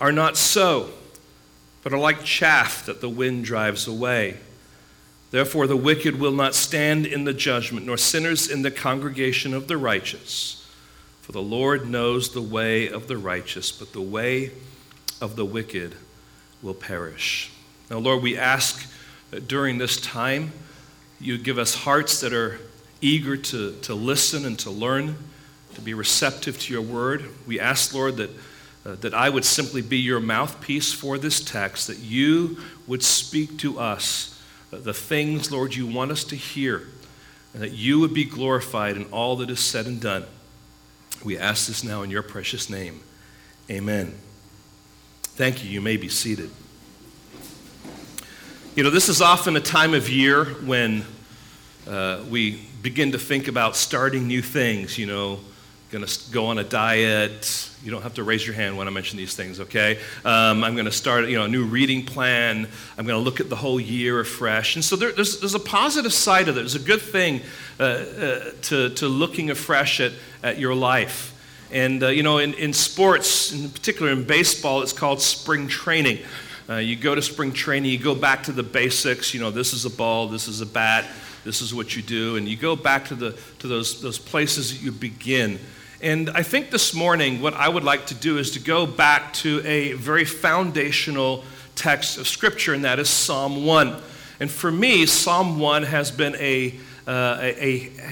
are not so, but are like chaff that the wind drives away. Therefore, the wicked will not stand in the judgment, nor sinners in the congregation of the righteous. For the Lord knows the way of the righteous, but the way of the wicked will perish. Now, Lord, we ask that during this time, you give us hearts that are eager to listen and to learn, to be receptive to your word. We ask, Lord, that I would simply be your mouthpiece for this text, that you would speak to us the things, Lord, you want us to hear, and that you would be glorified in all that is said and done. We ask this now in your precious name. Amen. Thank you. You may be seated. You know, this is often a time of year when we begin to think about starting new things, you know, going to go on a diet. You don't have to raise your hand when I mention these things, okay? I'm going to start, a new reading plan. I'm going to look at the whole year afresh. And so there's a positive side of it. There's a good thing to looking afresh at your life. And, in sports, in particular in baseball, it's called spring training. You go to spring training, you go back to the basics. You know, this is a ball, this is a bat, this is what you do. And you go back to those places that you begin. And I think this morning what I would like to do is to go back to a very foundational text of Scripture, and that is Psalm 1. And for me, Psalm 1 has been a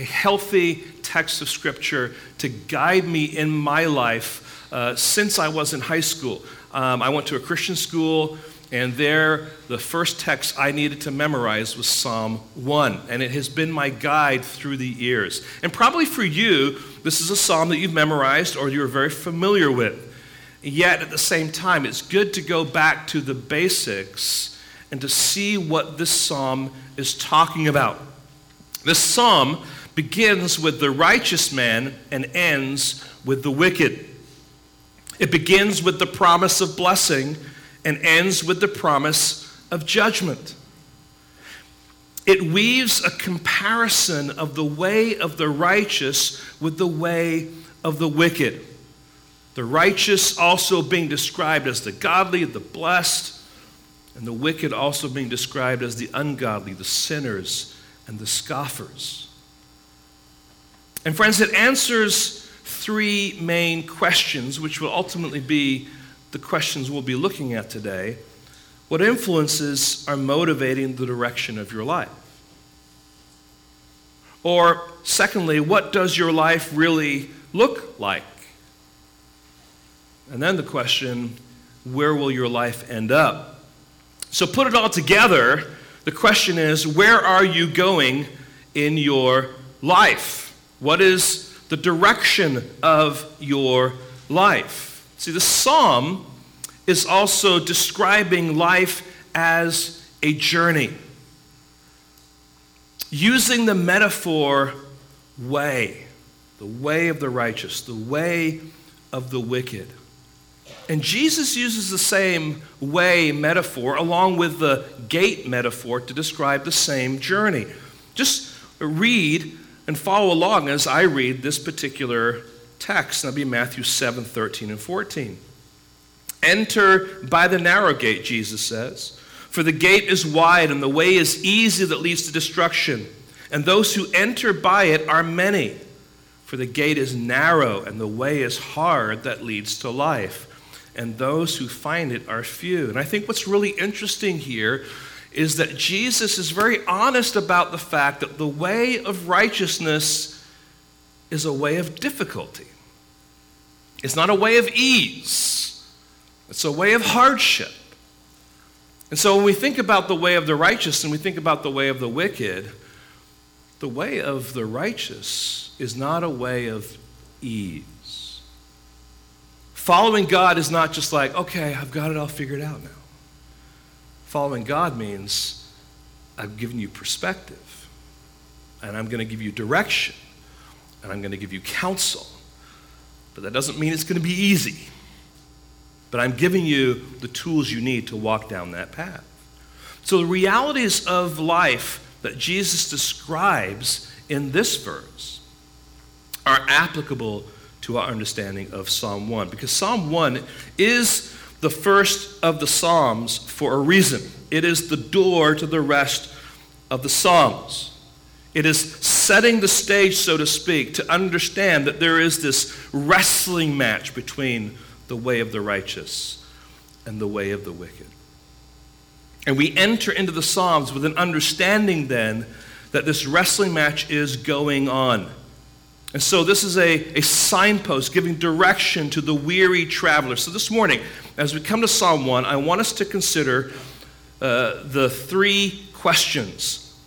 healthy text of Scripture to guide me in my life since I was in high school. I went to a Christian school, and there the first text I needed to memorize was Psalm 1, and it has been my guide through the years. And probably for you, this is a psalm that you've memorized or you're very familiar with. Yet at the same time, it's good to go back to the basics and to see what this psalm is talking about. This psalm begins with the righteous man and ends with the wicked. It begins with the promise of blessing and ends with the promise of judgment. It weaves a comparison of the way of the righteous with the way of the wicked. The righteous also being described as the godly, the blessed, and the wicked also being described as the ungodly, the sinners, and the scoffers. And friends, it answers three main questions, which will ultimately be the questions we'll be looking at today. What influences are motivating the direction of your life? Or, secondly, what does your life really look like? And then the question, where will your life end up? So put it all together, the question is, where are you going in your life? What is the direction of your life? See, the psalm is also describing life as a journey, using the metaphor way, the way of the righteous, the way of the wicked. And Jesus uses the same way metaphor along with the gate metaphor to describe the same journey. Just read and follow along as I read this particular text. That'll be Matthew 7, 13, and 14. Enter by the narrow gate, Jesus says, for the gate is wide and the way is easy that leads to destruction, and those who enter by it are many. For the gate is narrow and the way is hard that leads to life, and those who find it are few. And I think what's really interesting here is that Jesus is very honest about the fact that the way of righteousness is a way of difficulty. It's not a way of ease. It's a way of hardship. And so when we think about the way of the righteous and we think about the way of the wicked, the way of the righteous is not a way of ease. Following God is not just like, okay, I've got it all figured out now. Following God means I've given you perspective, and I'm going to give you direction, and I'm going to give you counsel. But that doesn't mean it's going to be easy. But I'm giving you the tools you need to walk down that path. So the realities of life that Jesus describes in this verse are applicable to our understanding of Psalm 1, because Psalm 1 is the first of the Psalms for a reason. It is the door to the rest of the Psalms. It is setting the stage, so to speak, to understand that there is this wrestling match between the way of the righteous and the way of the wicked. And we enter into the Psalms with an understanding then that this wrestling match is going on. And so this is a signpost giving direction to the weary traveler. So this morning, as we come to Psalm 1, I want us to consider the three questions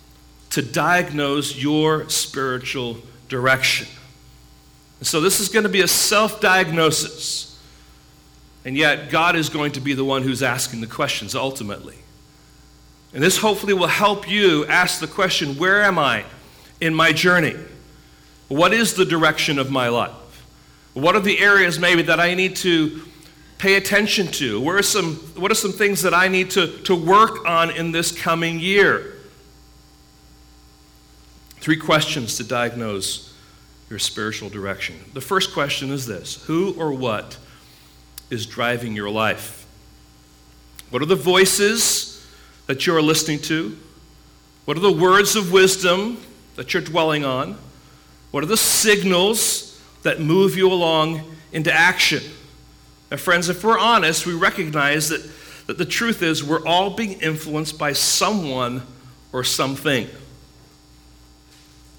to diagnose your spiritual direction. And so this is going to be a self-diagnosis. And yet God is going to be the one who's asking the questions ultimately. And this hopefully will help you ask the question, where am I in my journey? What is the direction of my life? What are the areas maybe that I need to pay attention to? What are some things that I need to work on in this coming year? Three questions to diagnose your spiritual direction. The first question is this: who or what is driving your life? What are the voices that you're listening to? What are the words of wisdom that you're dwelling on? What are the signals that move you along into action? Now, friends, if we're honest, we recognize that the truth is we're all being influenced by someone or something.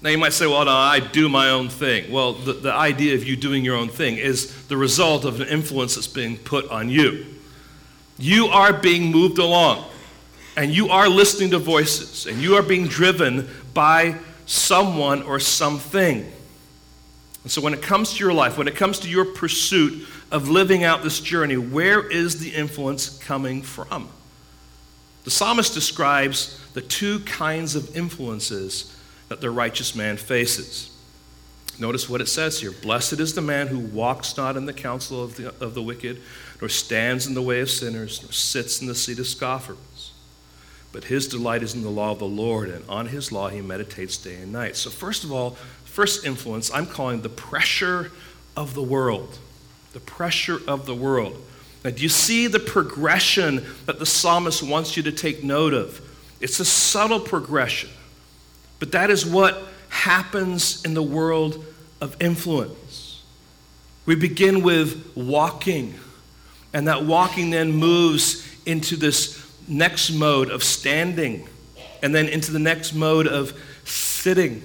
Now, you might say, well, no, I do my own thing. Well, the idea of you doing your own thing is the result of an influence that's being put on you. You are being moved along, and you are listening to voices, and you are being driven by someone or something. And so when it comes to your life, when it comes to your pursuit of living out this journey, where is the influence coming from? The psalmist describes the two kinds of influences that the righteous man faces. Notice what it says here. Blessed is the man who walks not in the counsel of the wicked, nor stands in the way of sinners, nor sits in the seat of scoffers. But his delight is in the law of the Lord, and on his law he meditates day and night. So first of all, first influence, I'm calling the pressure of the world. The pressure of the world. Now, do you see the progression that the psalmist wants you to take note of? It's a subtle progression, but that is what happens in the world of influence. We begin with walking, and that walking then moves into this next mode of standing, and then into the next mode of sitting.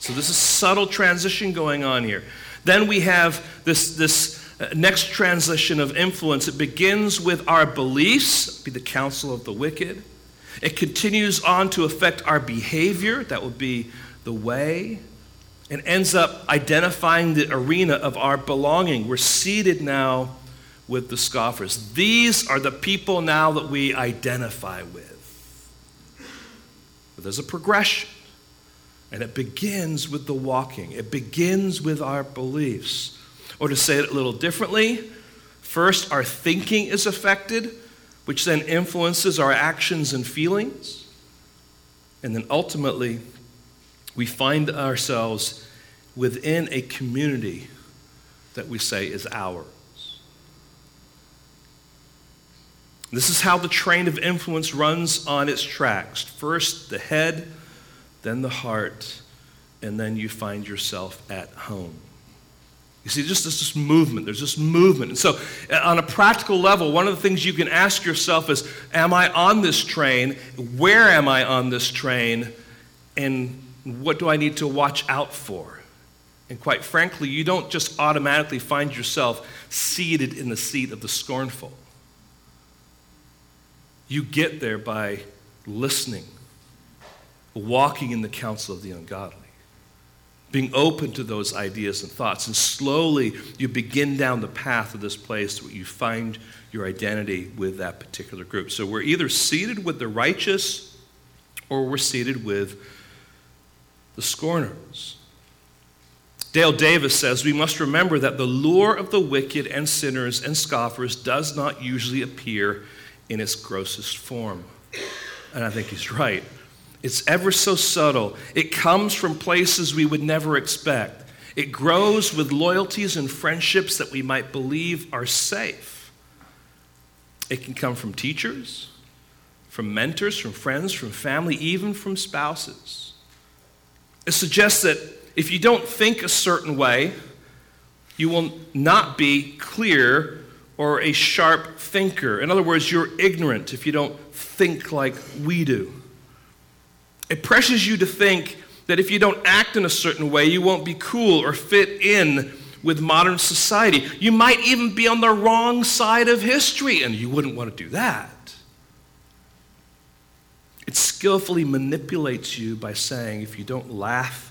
So this is subtle transition going on here. Then we have this next transition of influence. It begins with our beliefs, be the counsel of the wicked. It continues on to affect our behavior, that would be the way, and ends up identifying the arena of our belonging. We're seated now with the scoffers. These are the people now that we identify with. But there's a progression, and it begins with the walking. It begins with our beliefs. Or to say it a little differently, first our thinking is affected, which then influences our actions and feelings. And then ultimately, we find ourselves within a community that we say is ours. This is how the train of influence runs on its tracks. First the head, then the heart, and then you find yourself at home. You see, just this movement. There's this movement. And so on a practical level, one of the things you can ask yourself is, am I on this train? Where am I on this train? And what do I need to watch out for? And quite frankly, you don't just automatically find yourself seated in the seat of the scornful. You get there by listening, walking in the counsel of the ungodly, being open to those ideas and thoughts. And slowly, you begin down the path of this place where you find your identity with that particular group. So we're either seated with the righteous or we're seated with the scorners. Dale Davis says, we must remember that the lure of the wicked and sinners and scoffers does not usually appear in its grossest form. And I think he's right. It's ever so subtle. It comes from places we would never expect. It grows with loyalties and friendships that we might believe are safe. It can come from teachers, from mentors, from friends, from family, even from spouses. It suggests that if you don't think a certain way, you will not be clear or a sharp thinker. In other words, you're ignorant if you don't think like we do. It pressures you to think that if you don't act in a certain way, you won't be cool or fit in with modern society. You might even be on the wrong side of history, and you wouldn't want to do that. It skillfully manipulates you by saying, if you don't laugh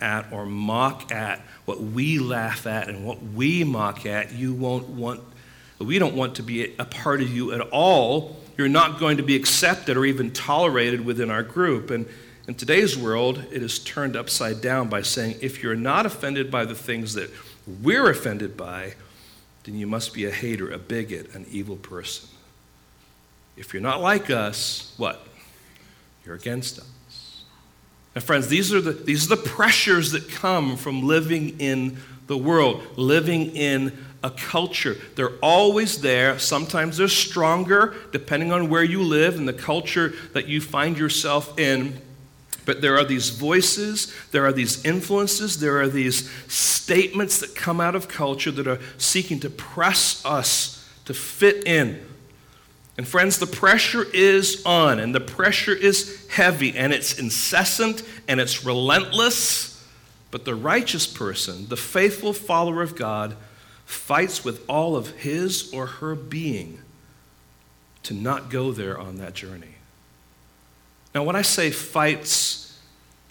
at or mock at what we laugh at and what we mock at, we don't want to be a part of you at all. You're not going to be accepted or even tolerated within our group. And in today's world, it is turned upside down by saying, if you're not offended by the things that we're offended by, then you must be a hater, a bigot, an evil person. If you're not like us, what? You're against us. And friends, these are the pressures that come from living in the world, living in a culture. They're always there. Sometimes they're stronger depending on where you live and the culture that you find yourself in. But there are these voices, there are these influences, there are these statements that come out of culture that are seeking to press us to fit in. And friends, the pressure is on, and the pressure is heavy, and it's incessant, and it's relentless. But the righteous person, the faithful follower of God, fights with all of his or her being to not go there on that journey. Now, when I say fights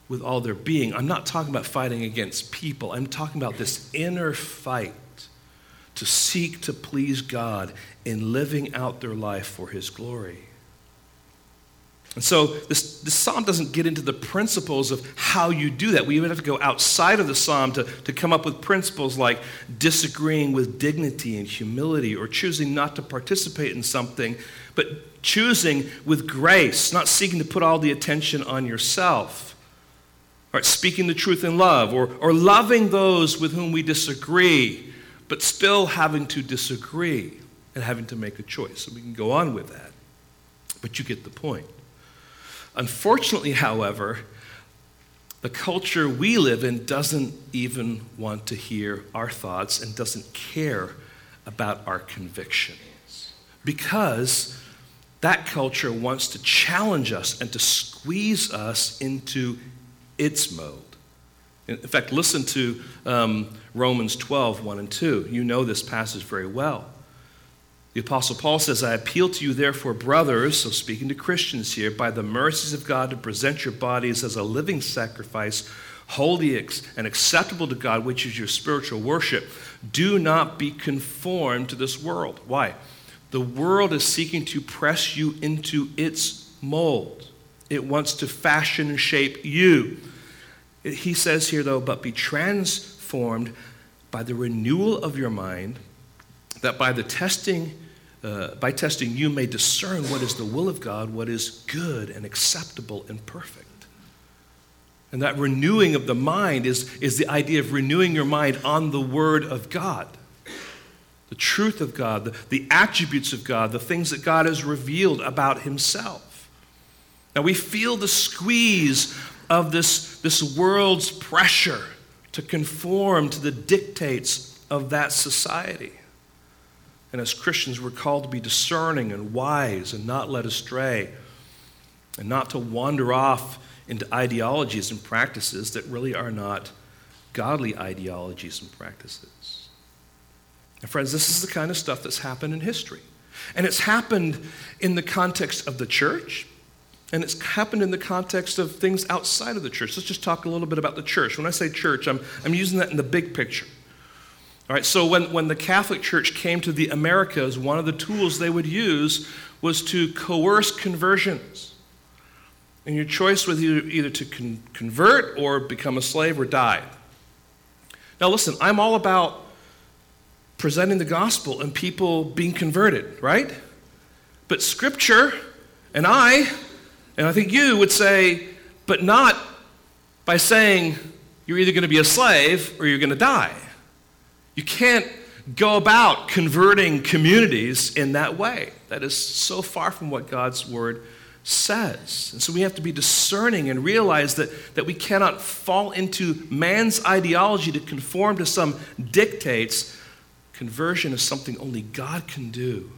with all their being, I'm not talking about fighting against people. I'm talking about this inner fight to seek to please God in living out their life for his glory. And so this psalm doesn't get into the principles of how you do that. We even have to go outside of the psalm to come up with principles like disagreeing with dignity and humility, or choosing not to participate in something, but choosing with grace, not seeking to put all the attention on yourself, or speaking the truth in love, or loving those with whom we disagree, but still having to disagree and having to make a choice. So we can go on with that, but you get the point. Unfortunately, however, the culture we live in doesn't even want to hear our thoughts and doesn't care about our convictions, because that culture wants to challenge us and to squeeze us into its mode. In fact, listen to Romans 12, 1 and 2. You know this passage very well. The Apostle Paul says, I appeal to you, therefore, brothers, so speaking to Christians here, by the mercies of God, to present your bodies as a living sacrifice, holy and acceptable to God, which is your spiritual worship. Do not be conformed to this world. Why? The world is seeking to press you into its mold. It wants to fashion and shape you. He says here, though, but be transformed by the renewal of your mind, that by testing you may discern what is the will of God, what is good and acceptable and perfect. And that renewing of the mind is the idea of renewing your mind on the Word of God, the truth of God, the attributes of God, the things that God has revealed about himself. Now we feel the squeeze of this world's pressure to conform to the dictates of that society. And as Christians, we're called to be discerning and wise and not led astray, and not to wander off into ideologies and practices that really are not godly ideologies and practices. And friends, this is the kind of stuff that's happened in history. And it's happened in the context of the church. And it's happened in the context of things outside of the church. Let's just talk a little bit about the church. When I say church, I'm using that in the big picture. All right, so when the Catholic Church came to the Americas, one of the tools they would use was to coerce conversions. And your choice was either to convert or become a slave or die. Now listen, I'm all about presenting the gospel and people being converted, right? But Scripture and I think you would say, but not by saying you're either going to be a slave or you're going to die. You can't go about converting communities in that way. That is so far from what God's word says. And so we have to be discerning and realize that we cannot fall into man's ideology to conform to some dictates. Conversion is something only God can do.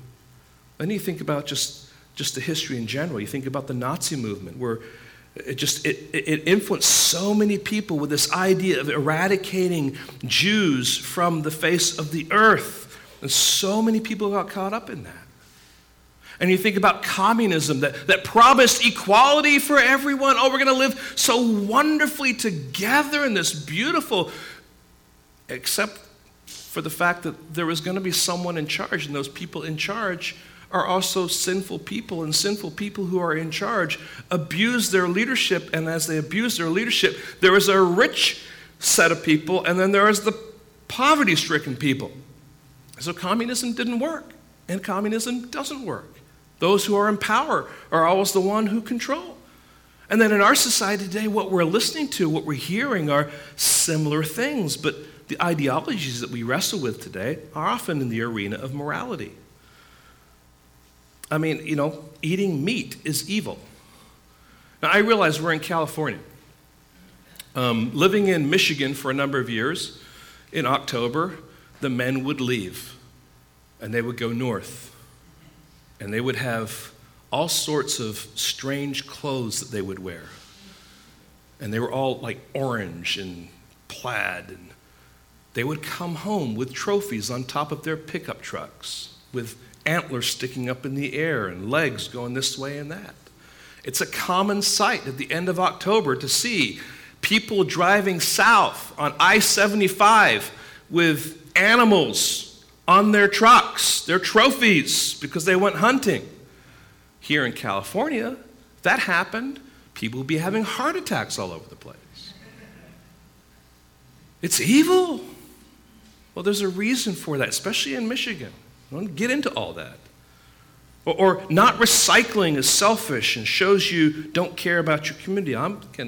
Then you think about just the history in general. You think about the Nazi movement, where it influenced so many people with this idea of eradicating Jews from the face of the earth. And so many people got caught up in that. And you think about communism that promised equality for everyone. Oh, we're going to live so wonderfully together in this beautiful, except for the fact that there was going to be someone in charge, and those people in charge are also sinful people, and sinful people who are in charge abuse their leadership, and as they abuse their leadership, there is a rich set of people, and then there is the poverty-stricken people. So communism didn't work, and communism doesn't work. Those who are in power are always the one who control. And then in our society today, what we're listening to, what we're hearing are similar things, but the ideologies that we wrestle with today are often in the arena of morality. I mean, eating meat is evil. Now, I realize we're in California. Living in Michigan for a number of years, in October, the men would leave, and they would go north, and they would have all sorts of strange clothes that they would wear, and they were all like orange and plaid, and they would come home with trophies on top of their pickup trucks with antlers sticking up in the air and legs going this way and that. It's a common sight at the end of October to see people driving south on I-75 with animals on their trucks, their trophies, because they went hunting. Here in California, if that happened, people would be having heart attacks all over the place. It's evil. Well, there's a reason for that, especially in Michigan. I don't get into all that. Or not recycling is selfish and shows you don't care about your community.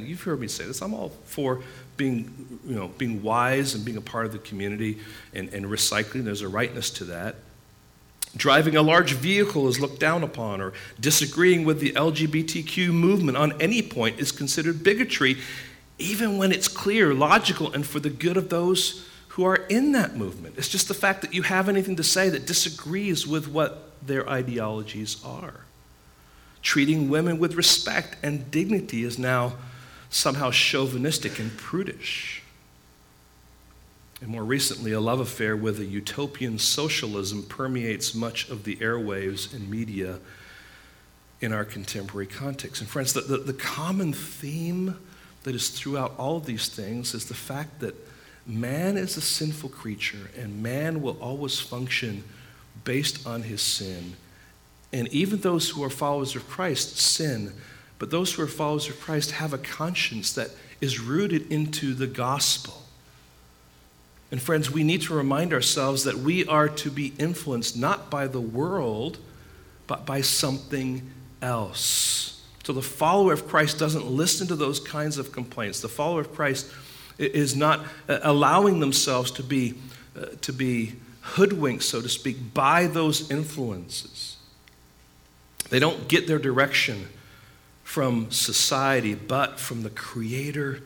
You've heard me say this. I'm all for being wise and being a part of the community and recycling. There's a rightness to that. Driving a large vehicle is looked down upon, or disagreeing with the LGBTQ movement on any point is considered bigotry, even when it's clear, logical, and for the good of those who are in that movement. It's just the fact that you have anything to say that disagrees with what their ideologies are. Treating women with respect and dignity is now somehow chauvinistic and prudish. And more recently, a love affair with a utopian socialism permeates much of the airwaves and media in our contemporary context. And friends, the common theme that is throughout all of these things is the fact that man is a sinful creature, and man will always function based on his sin. And even those who are followers of Christ sin, but those who are followers of Christ have a conscience that is rooted into the gospel. And friends, we need to remind ourselves that we are to be influenced not by the world, but by something else. So the follower of Christ doesn't listen to those kinds of complaints. The follower of Christ is not allowing themselves to be hoodwinked, so to speak, by those influences. They don't get their direction from society, but from the creator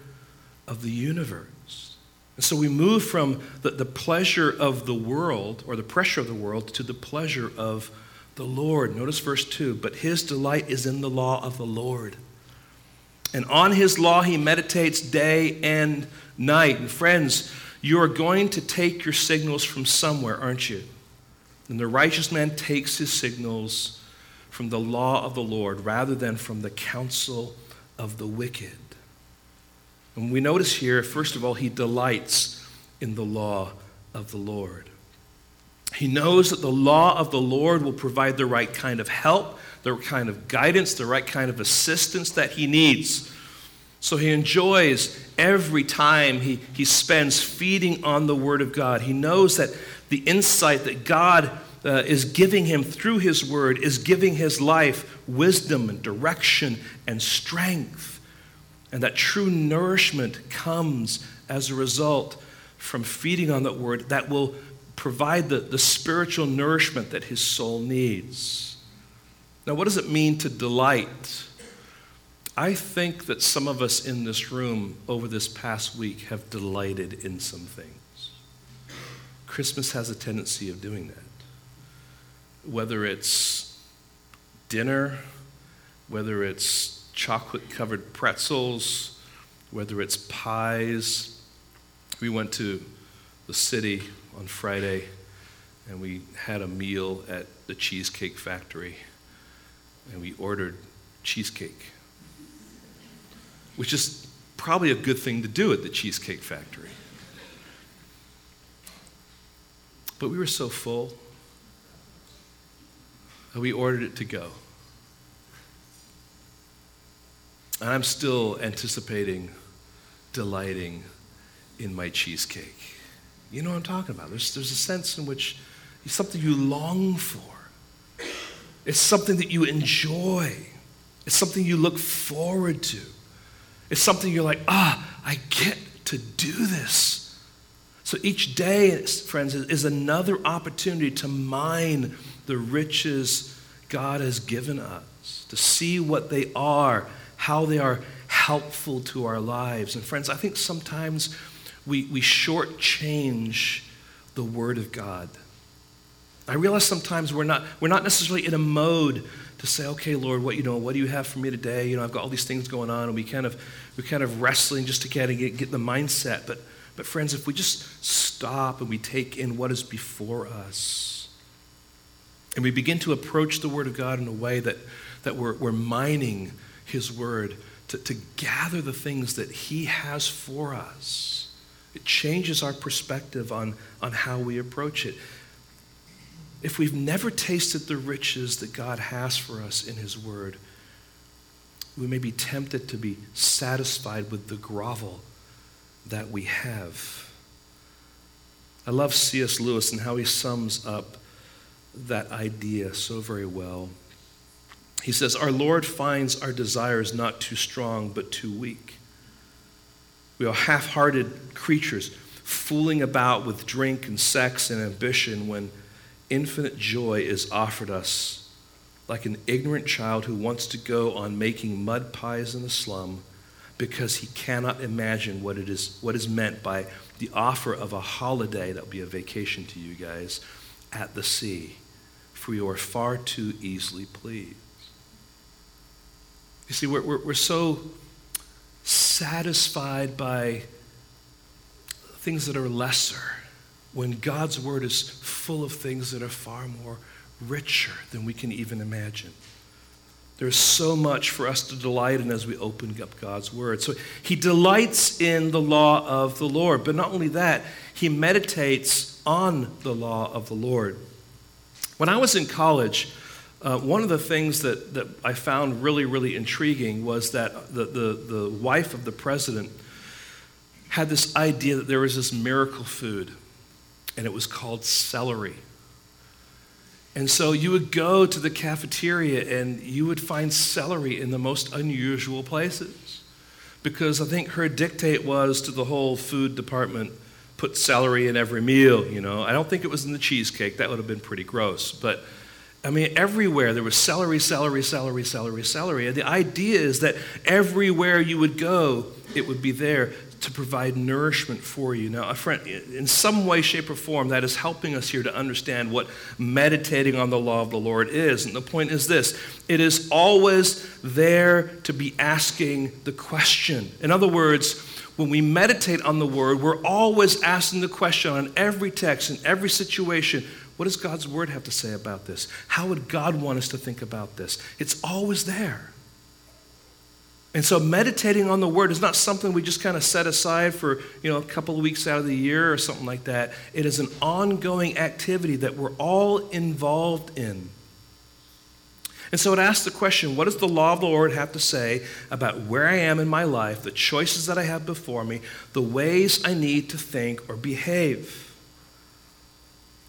of the universe. And so we move from the pleasure of the world, or the pressure of the world, to the pleasure of the Lord. Notice verse 2, but his delight is in the law of the Lord. And on his law he meditates day and night. And friends, you are going to take your signals from somewhere, aren't you? And the righteous man takes his signals from the law of the Lord rather than from the counsel of the wicked. And we notice here, first of all, he delights in the law of the Lord. He knows that the law of the Lord will provide the right kind of help, the right kind of guidance, the right kind of assistance that he needs. So he enjoys every time he spends feeding on the Word of God. He knows that the insight that God is giving him through his Word is giving his life wisdom and direction and strength. And that true nourishment comes as a result from feeding on that Word that will provide the spiritual nourishment that his soul needs. Now, what does it mean to delight? I think that some of us in this room over this past week have delighted in some things. Christmas has a tendency of doing that. Whether it's dinner, whether it's chocolate-covered pretzels, whether it's pies. We went to the city on Friday and we had a meal at the Cheesecake Factory and we ordered cheesecake, which is probably a good thing to do at the Cheesecake Factory. But we were so full that we ordered it to go. And I'm still anticipating delighting in my cheesecake. You know what I'm talking about. There's a sense in which it's something you long for. It's something that you enjoy. It's something you look forward to. It's something you're like, I get to do this. So each day, friends, is another opportunity to mine the riches God has given us, to see what they are, how they are helpful to our lives. And friends, I think sometimes we shortchange the Word of God. I realize sometimes we're not necessarily in a mode to say, okay, Lord, what do you have for me today? I've got all these things going on, and we're kind of wrestling just to get the mindset. But friends, if we just stop and we take in what is before us, and we begin to approach the Word of God in a way that we're mining His Word to gather the things that He has for us, it changes our perspective on how we approach it. If we've never tasted the riches that God has for us in His Word, we may be tempted to be satisfied with the grovel that we have. I love C.S. Lewis and how he sums up that idea so very well. He says, "Our Lord finds our desires not too strong but too weak. We are half-hearted creatures fooling about with drink and sex and ambition when infinite joy is offered us, like an ignorant child who wants to go on making mud pies in the slum because he cannot imagine what is meant by the offer of a holiday," that'll be a vacation to you guys, "at the sea, for you are far too easily pleased." You see, we're so satisfied by things that are lesser, when God's Word is full of things that are far more richer than we can even imagine. There's so much for us to delight in as we open up God's Word. So he delights in the law of the Lord. But not only that, he meditates on the law of the Lord. When I was in college, one of the things that I found really, really intriguing was that the wife of the president had this idea that there was this miracle food, and it was called celery. And so you would go to the cafeteria and you would find celery in the most unusual places, because I think her dictate was to the whole food department, put celery in every meal, I don't think it was in the cheesecake. That would have been pretty gross. But I mean, everywhere there was celery, celery, celery, celery, celery. And the idea is that everywhere you would go, it would be there to provide nourishment for you. Now, friend, in some way, shape, or form, that is helping us here to understand what meditating on the law of the Lord is. And the point is this: it is always there to be asking the question. In other words, when we meditate on the Word, we're always asking the question on every text, in every situation, What does God's word have to say about this? How would God want us to think about this? It's always there. And so meditating on the word is not something we just kind of set aside for, a couple of weeks out of the year or something like that. It is an ongoing activity that we're all involved in. And so it asks the question, what does the law of the Lord have to say about where I am in my life, the choices that I have before me, the ways I need to think or behave?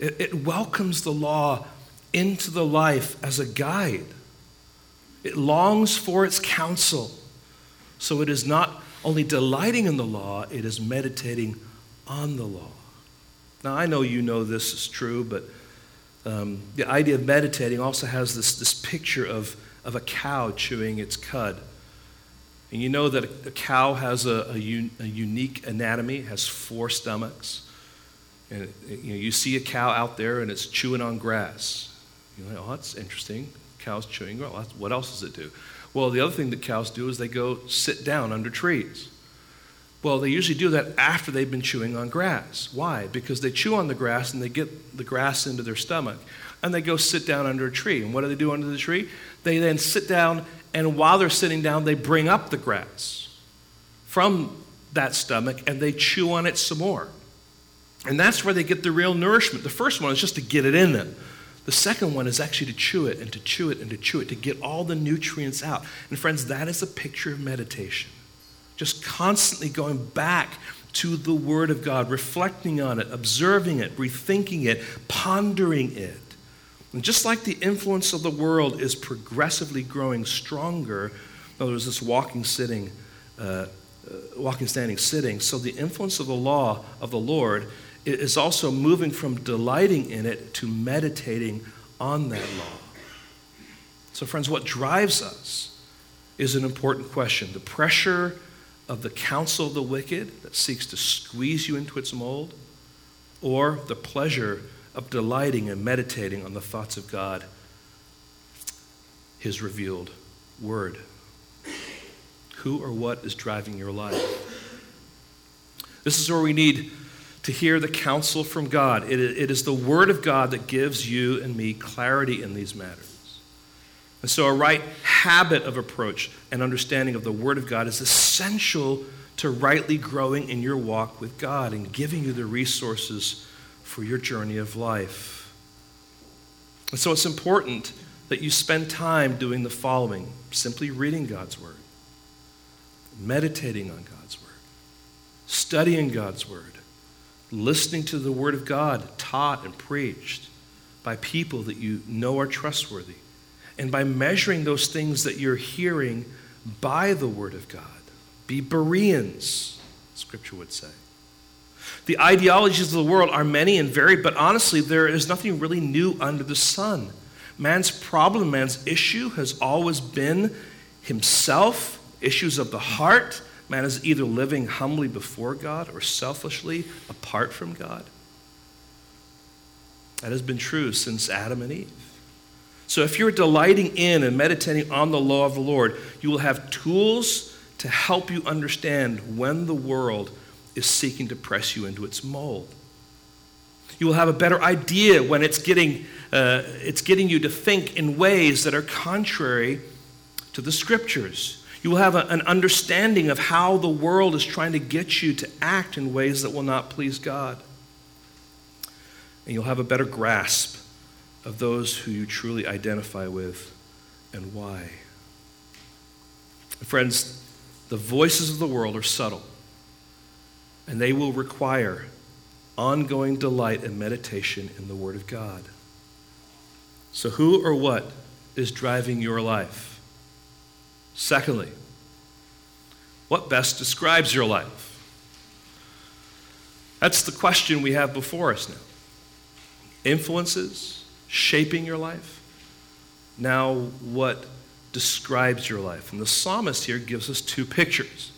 It welcomes the law into the life as a guide. It longs for its counsel. So it is not only delighting in the law, it is meditating on the law. Now, I know you know this is true, but the idea of meditating also has this picture of a cow chewing its cud. And you know that a cow has a unique anatomy, has four stomachs. And you see a cow out there and it's chewing on grass. You're like, oh, that's interesting. Cows chewing grass. What else does it do? Well, the other thing that cows do is they go sit down under trees. Well, they usually do that after they've been chewing on grass. Why? Because they chew on the grass and they get the grass into their stomach and they go sit down under a tree. And what do they do under the tree? They then sit down, and while they're sitting down, they bring up the grass from that stomach and they chew on it some more. And that's where they get the real nourishment. The first one is just to get it in them. The second one is actually to chew it and to chew it and to chew it, to get all the nutrients out. And friends, that is a picture of meditation. Just constantly going back to the Word of God, reflecting on it, observing it, rethinking it, pondering it. And just like the influence of the world is progressively growing stronger, in other words, this walking, standing, sitting, so the influence of the law of the Lord is also moving from delighting in it to meditating on that law. So friends, what drives us is an important question. The pressure of the counsel of the wicked that seeks to squeeze you into its mold, or the pleasure of delighting and meditating on the thoughts of God, His revealed word. Who or what is driving your life? This is where we need to hear the counsel from God. It is the word of God that gives you and me clarity in these matters. And so a right habit of approach and understanding of the Word of God is essential to rightly growing in your walk with God and giving you the resources for your journey of life. And so it's important that you spend time doing the following: simply reading God's Word, meditating on God's Word, studying God's Word, listening to the Word of God taught and preached by people that you know are trustworthy, and by measuring those things that you're hearing by the Word of God. Be Bereans, Scripture would say. The ideologies of the world are many and varied, but honestly, there is nothing really new under the sun. Man's problem, man's issue has always been himself, issues of the heart. Man is either living humbly before God or selfishly apart from God. That has been true since Adam and Eve. So if you're delighting in and meditating on the law of the Lord, you will have tools to help you understand when the world is seeking to press you into its mold. You will have a better idea when it's getting you to think in ways that are contrary to the Scriptures. You will have an understanding of how the world is trying to get you to act in ways that will not please God. And you'll have a better grasp of those who you truly identify with and why. Friends, the voices of the world are subtle, and they will require ongoing delight and meditation in the Word of God. So who or what is driving your life? Secondly, what best describes your life? That's the question we have before us now. Influences shaping your life. Now, what describes your life? And the psalmist here gives us two pictures.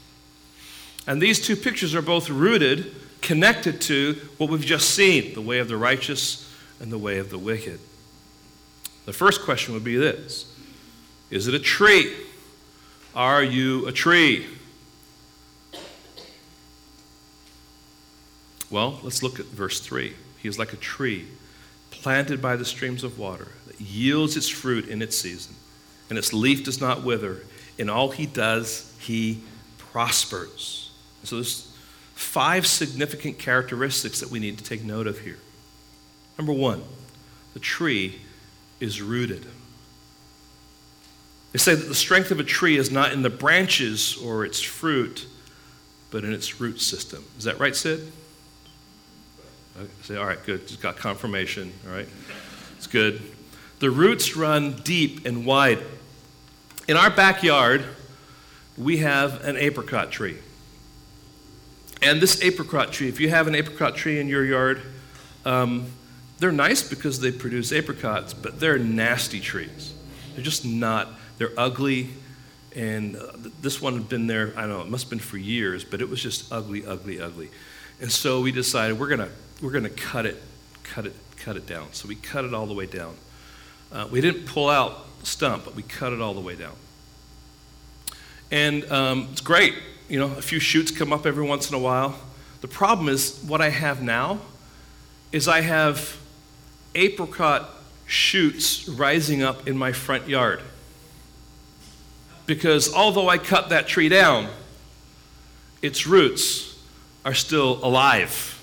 And these two pictures are both rooted, connected to what we've just seen, the way of the righteous and the way of the wicked. The first question would be this: is it a tree? Are you a tree? Well, let's look at verse 3. He is like a tree planted by the streams of water, that yields its fruit in its season, and its leaf does not wither. In all he does, he prospers. So there's 5 significant characteristics that we need to take note of here. Number 1, the tree is rooted. They say that the strength of a tree is not in the branches or its fruit, but in its root system. Is that right, Sid? I say, all right, good. Just got confirmation. All right, it's good. The roots run deep and wide. In our backyard, we have an apricot tree. And this apricot tree, if you have an apricot tree in your yard, they're nice because they produce apricots, but they're nasty trees. They're just not. They're ugly. And this one had been there, I don't know, it must have been for years, but it was just ugly. And so we decided we're gonna cut it down. So we cut it all the way down. We didn't pull out the stump, but we cut it all the way down. And it's great. You know, a few shoots come up every once in a while. The problem is what I have now is I have apricot shoots rising up in my front yard. Because although I cut that tree down, its roots are still alive.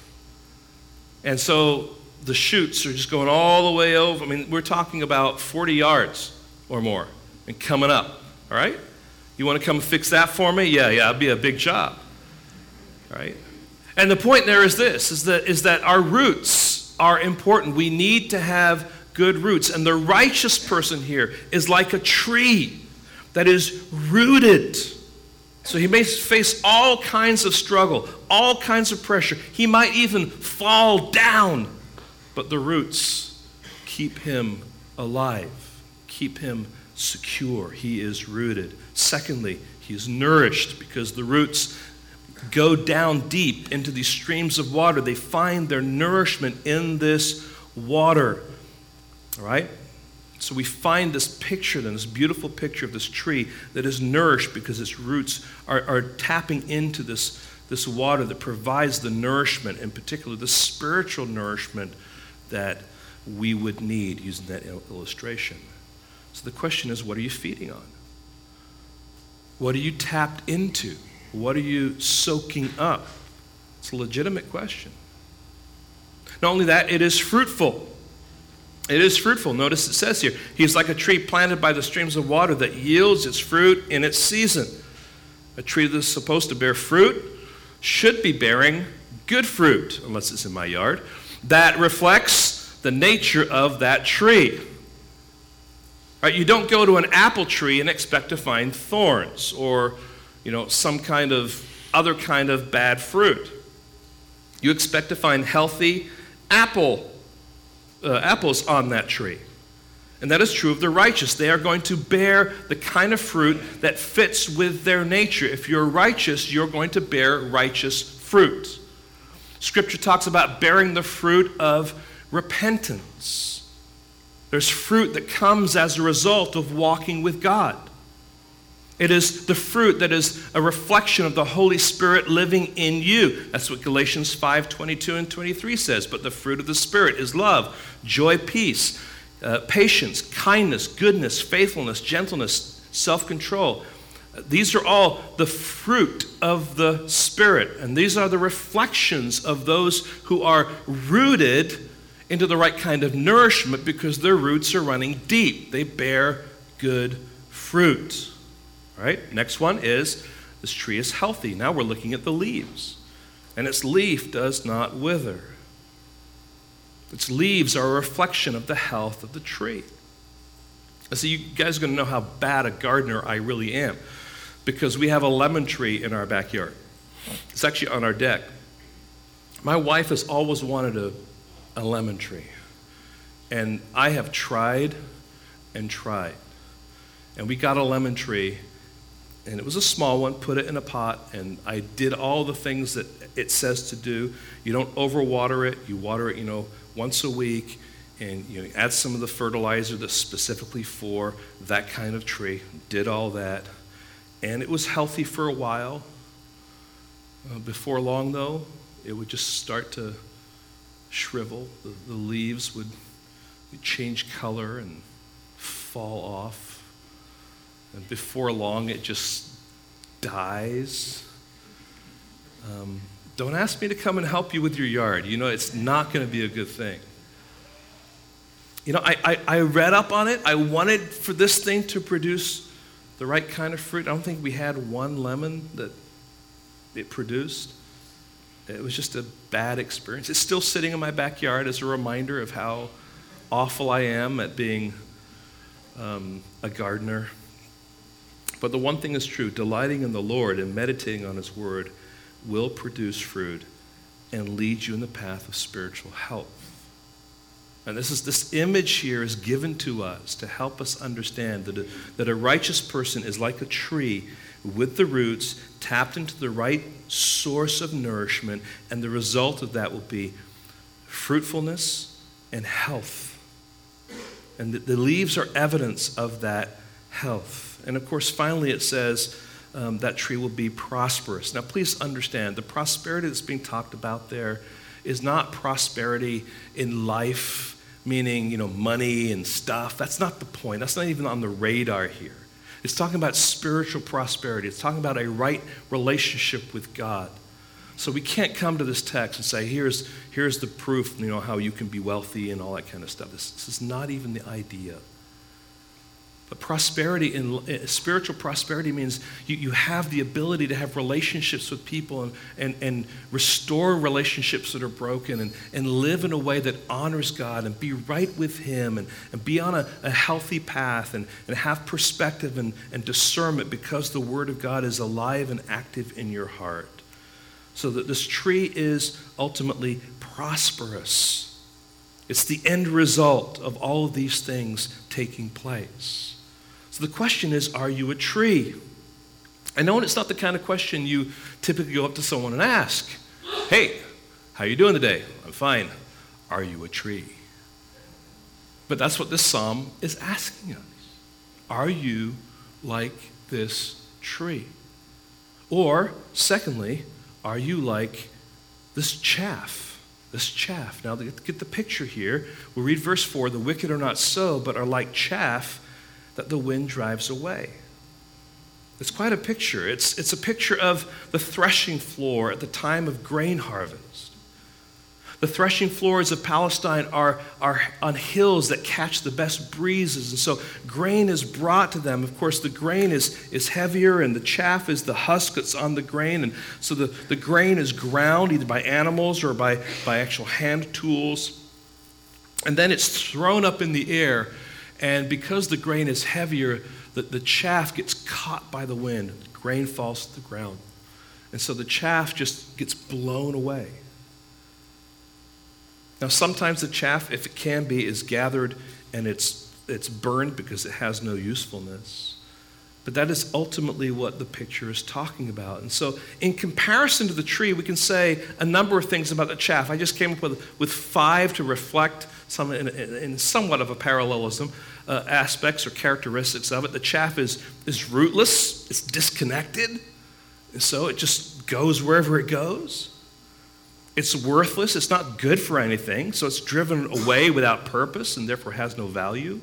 And so the shoots are just going all the way over. I mean, we're talking about 40 yards or more and coming up, all right? You want to come fix that for me? Yeah, it'd be a big job, all right? And the point there is this, is that our roots are important. We need to have good roots. And the righteous person here is like a tree that is rooted. So he may face all kinds of struggle, all kinds of pressure. He might even fall down, but the roots keep him alive, keep him secure. He is rooted. Secondly, he is nourished because the roots go down deep into these streams of water. They find their nourishment in this water, all right? So we find this picture, then, this beautiful picture of this tree that is nourished because its roots are tapping into this water that provides the nourishment, in particular the spiritual nourishment that we would need, using that illustration. So the question is, what are you feeding on? What are you tapped into? What are you soaking up? It's a legitimate question. Not only that, it is fruitful. It is fruitful. Notice it says here, he's like a tree planted by the streams of water that yields its fruit in its season. A tree that's supposed to bear fruit should be bearing good fruit, unless it's in my yard, that reflects the nature of that tree. Right, you don't go to an apple tree and expect to find thorns or, you know, some kind of other kind of bad fruit. You expect to find healthy apples on that tree. And that is true of the righteous. They are going to bear the kind of fruit that fits with their nature. If you're righteous, you're going to bear righteous fruit. Scripture talks about bearing the fruit of repentance. There's fruit that comes as a result of walking with God. It is the fruit that is a reflection of the Holy Spirit living in you. That's what Galatians 5:22 and 23 says. But the fruit of the Spirit is love, joy, peace, patience, kindness, goodness, faithfulness, gentleness, self-control. These are all the fruit of the Spirit. And these are the reflections of those who are rooted into the right kind of nourishment because their roots are running deep. They bear good fruit. All right, next one is, this tree is healthy. Now we're looking at the leaves. And its leaf does not wither. Its leaves are a reflection of the health of the tree. I see you guys are going to know how bad a gardener I really am because we have a lemon tree in our backyard. It's actually on our deck. My wife has always wanted a lemon tree. And I have tried and tried. And we got a lemon tree. And it was a small one, put it in a pot, and I did all the things that it says to do. You don't overwater it. You water it, you know, once a week, and you add some of the fertilizer that's specifically for that kind of tree. Did all that. And it was healthy for a while. Before long, though, it would just start to shrivel. The leaves would They change color and fall off. And before long, it just dies. Don't ask me to come and help you with your yard. You know, it's not going to be a good thing. You know, I read up on it. I wanted for this thing to produce the right kind of fruit. I don't think we had one lemon that it produced. It was just a bad experience. It's still sitting in my backyard as a reminder of how awful I am at being a gardener. But the one thing is true, delighting in the Lord and meditating on his word will produce fruit and lead you in the path of spiritual health. And this image here is given to us to help us understand that a righteous person is like a tree with the roots tapped into the right source of nourishment, and the result of that will be fruitfulness and health. And the leaves are evidence of that health. And of course, finally it says that tree will be prosperous. Now please understand, the prosperity that's being talked about there is not prosperity in life, meaning, you know, money and stuff. That's not the point. That's not even on the radar here. It's talking about spiritual prosperity. It's talking about a right relationship with God. So we can't come to this text and say, here's the proof, you know, how you can be wealthy and all that kind of stuff. This is not even the idea. But prosperity, spiritual prosperity, means you have the ability to have relationships with people and restore relationships that are broken and live in a way that honors God and be right with him and be on a healthy path and have perspective and discernment, because the word of God is alive and active in your heart. So that this tree is ultimately prosperous. It's the end result of all of these things taking place. So the question is, are you a tree? I know it's not the kind of question you typically go up to someone and ask. Hey, how are you doing today? I'm fine. Are you a tree? But that's what this psalm is asking us. Are you like this tree? Or, secondly, are you like this chaff? Now, get the picture here. We'll read verse 4. The wicked are not so, but are like chaff that the wind drives away. It's quite a picture. It's a picture of the threshing floor at the time of grain harvest. The threshing floors of Palestine are on hills that catch the best breezes, and so grain is brought to them. Of course, the grain is heavier, and the chaff is the husk that's on the grain, and so the grain is ground either by animals or by actual hand tools. And then it's thrown up in the air, and because the grain is heavier, the chaff gets caught by the wind. The grain falls to the ground, and so the chaff just gets blown away. Now, sometimes the chaff, if it can be, is gathered and it's burned because it has no usefulness. But that is ultimately what the picture is talking about. And so in comparison to the tree, we can say a number of things about the chaff. I just came up with five to reflect some in somewhat of a parallelism, aspects or characteristics of it. The chaff is rootless. It's disconnected. And so it just goes wherever it goes. It's worthless. It's not good for anything. So it's driven away without purpose and therefore has no value.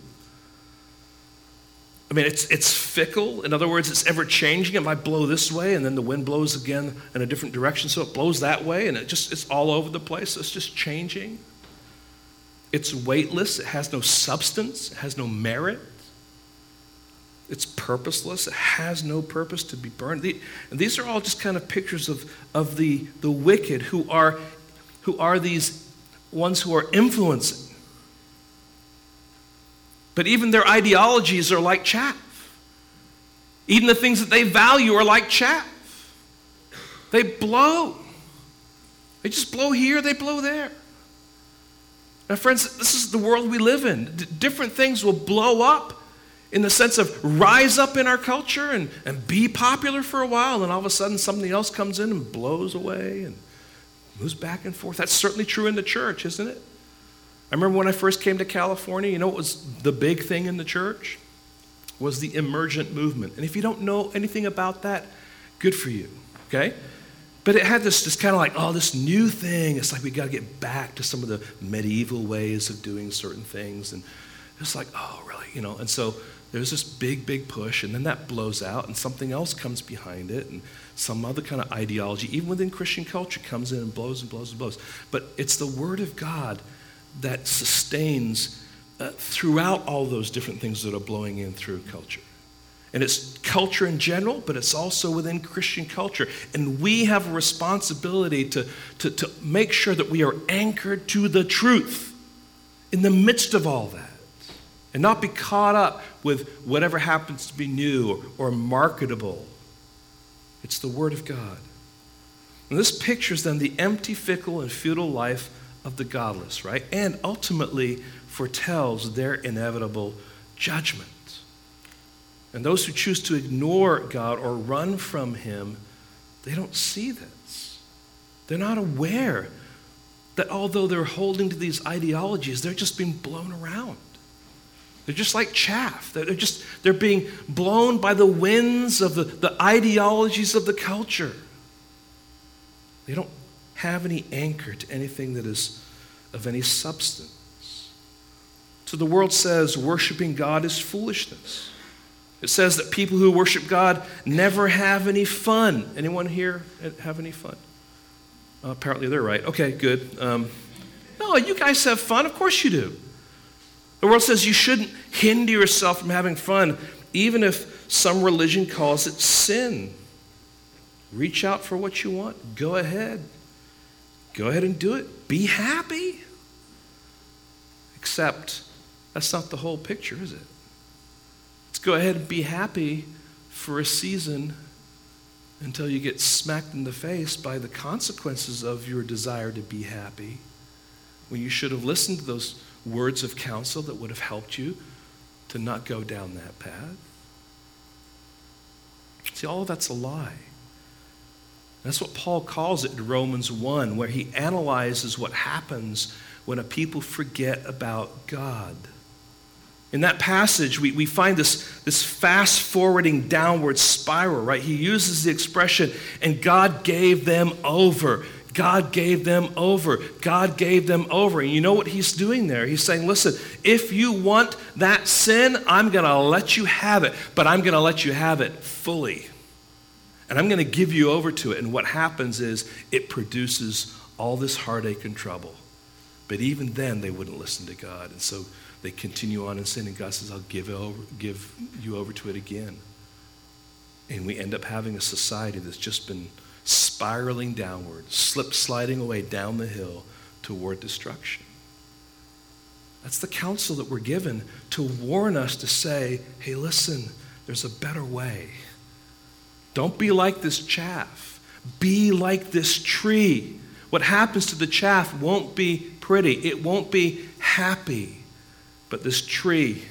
I mean, it's fickle. In other words, it's ever-changing. It might blow this way, and then the wind blows again in a different direction, so it blows that way, and it's all over the place. So it's just changing. It's weightless. It has no substance. It has no merit. It's purposeless. It has no purpose to be burned. And these are all just kind of pictures of the wicked who are these ones who are influencing. But even their ideologies are like chaff. Even the things that they value are like chaff. They blow. They just blow here, they blow there. Now, friends, this is the world we live in. Different things will blow up, in the sense of rise up in our culture and be popular for a while, and then all of a sudden something else comes in and blows away and moves back and forth. That's certainly true in the church, isn't it? I remember when I first came to California, you know what was the big thing in the church? Was the emergent movement. And if you don't know anything about that, good for you, okay? But it had this kind of like, oh, this new thing. It's like we got to get back to some of the medieval ways of doing certain things. And it's like, oh, really? You know, and so there's this big, big push, and then that blows out, and something else comes behind it, and some other kind of ideology, even within Christian culture, comes in and blows and blows and blows. But it's the Word of God that sustains throughout all those different things that are blowing in through culture. And it's culture in general, but it's also within Christian culture. And we have a responsibility to make sure that we are anchored to the truth in the midst of all that. And not be caught up with whatever happens to be new or marketable. It's the Word of God. And this pictures then the empty, fickle, and futile life of the godless, right? And ultimately foretells their inevitable judgment. And those who choose to ignore God or run from Him, they don't see this. They're not aware that although they're holding to these ideologies, they're just being blown around. They're just like chaff. They're being blown by the winds of the ideologies of the culture. They don't have any anchor to anything that is of any substance. So the world says worshiping God is foolishness. It says that people who worship God never have any fun. Anyone here have any fun? Apparently they're right. Okay, good. No, you guys have fun. Of course you do. The world says you shouldn't hinder yourself from having fun, even if some religion calls it sin. Reach out for what you want. Go ahead. Go ahead and do it. Be happy. Except that's not the whole picture, is it? Let's go ahead and be happy for a season until you get smacked in the face by the consequences of your desire to be happy, when you should have listened to those words of counsel that would have helped you to not go down that path. See, all of that's a lie. That's what Paul calls it in Romans 1, where he analyzes what happens when a people forget about God. In that passage, we find this fast-forwarding downward spiral, right? He uses the expression, and God gave them over. God gave them over. God gave them over. And you know what he's doing there? He's saying, listen, if you want that sin, I'm going to let you have it, but I'm going to let you have it fully. And I'm going to give you over to it. And what happens is it produces all this heartache and trouble. But even then, they wouldn't listen to God. And so they continue on in sin, and God says, I'll give you over to it again. And we end up having a society that's just been spiraling downward, sliding away down the hill toward destruction. That's the counsel that we're given to warn us to say, hey, listen, there's a better way. Don't be like this chaff. Be like this tree. What happens to the chaff won't be pretty. It won't be happy. But this tree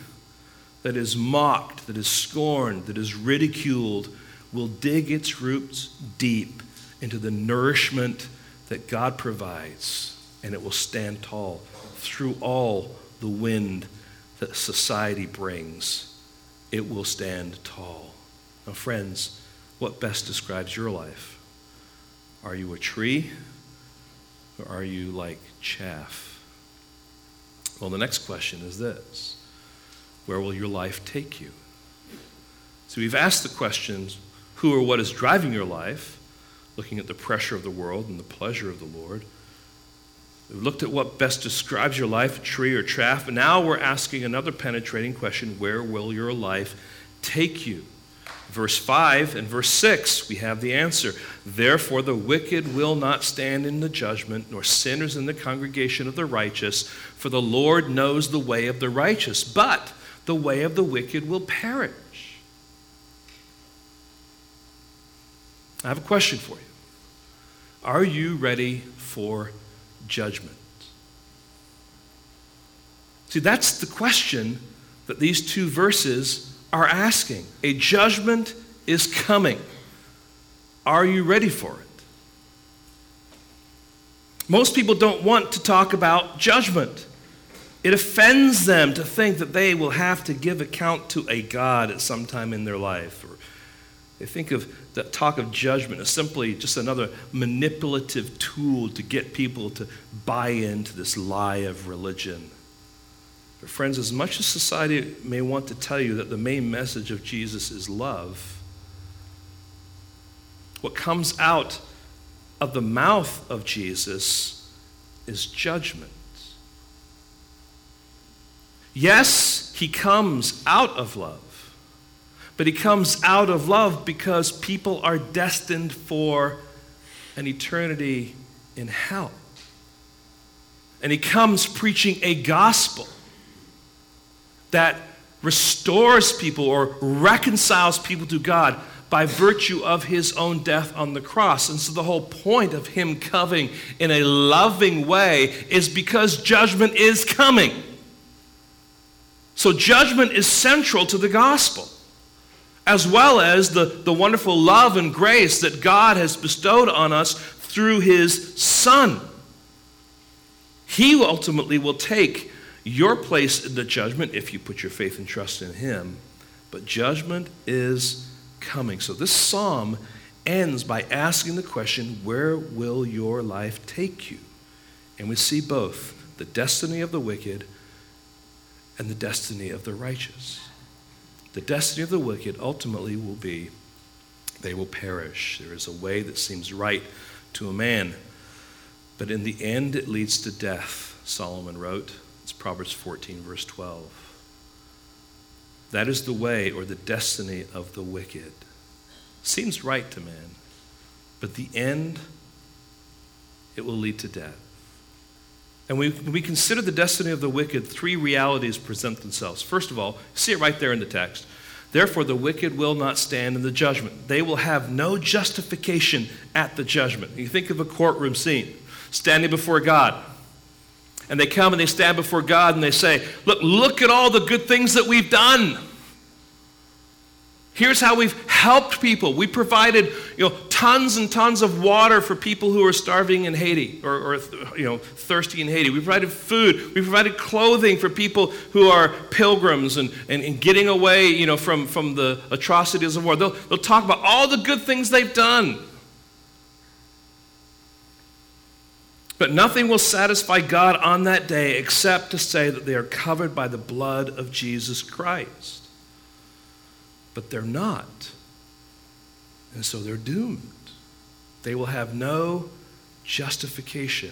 that is mocked, that is scorned, that is ridiculed, will dig its roots deep into the nourishment that God provides, and it will stand tall through all the wind that society brings. It will stand tall. Now, friends, what best describes your life? Are you a tree, or are you like chaff? Well, the next question is this: where will your life take you? So we've asked the questions, who or what is driving your life, looking at the pressure of the world and the pleasure of the Lord. We've looked at what best describes your life, tree or chaff, and now we're asking another penetrating question, where will your life take you? Verse 5 and verse 6, we have the answer. Therefore the wicked will not stand in the judgment, nor sinners in the congregation of the righteous, for the Lord knows the way of the righteous, but the way of the wicked will perish. I have a question for you. Are you ready for judgment? See, that's the question that these two verses are asking. A judgment is coming. Are you ready for it? Most people don't want to talk about judgment. It offends them to think that they will have to give account to a God at some time in their life, or They think of the talk of judgment as simply just another manipulative tool to get people to buy into this lie of religion. But friends, as much as society may want to tell you that the main message of Jesus is love, what comes out of the mouth of Jesus is judgment. Yes, he comes out of love. But he comes out of love because people are destined for an eternity in hell. And he comes preaching a gospel that restores people or reconciles people to God by virtue of his own death on the cross. And so the whole point of him coming in a loving way is because judgment is coming. So judgment is central to the gospel, as well as the wonderful love and grace that God has bestowed on us through his Son. He ultimately will take your place in the judgment if you put your faith and trust in him. But judgment is coming. So this psalm ends by asking the question, where will your life take you? And we see both the destiny of the wicked and the destiny of the righteous. The destiny of the wicked ultimately will be they will perish. There is a way that seems right to a man, but in the end it leads to death, Solomon wrote. It's Proverbs 14, verse 12. That is the way or the destiny of the wicked. Seems right to man, but the end, it will lead to death. And when we consider the destiny of the wicked, three realities present themselves. First of all, see it right there in the text. Therefore, the wicked will not stand in the judgment. They will have no justification at the judgment. You think of a courtroom scene, standing before God. And they come and they stand before God and they say, look at all the good things that we've done. Here's how we've helped people. We provided, tons and tons of water for people who are starving in Haiti or thirsty in Haiti. We provided food. We provided clothing for people who are pilgrims and getting away, from the atrocities of war. They'll talk about all the good things they've done. But nothing will satisfy God on that day except to say that they are covered by the blood of Jesus Christ. But they're not. And so they're doomed. They will have no justification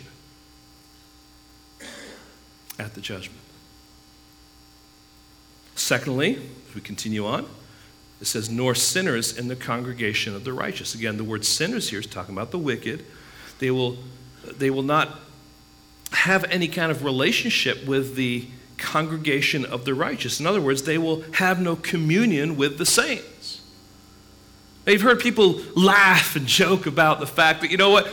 at the judgment. Secondly, if we continue on, it says, nor sinners in the congregation of the righteous. Again, the word sinners here is talking about the wicked. They will not have any kind of relationship with the congregation of the righteous. In other words, they will have no communion with the saints. They've heard people laugh and joke about the fact that,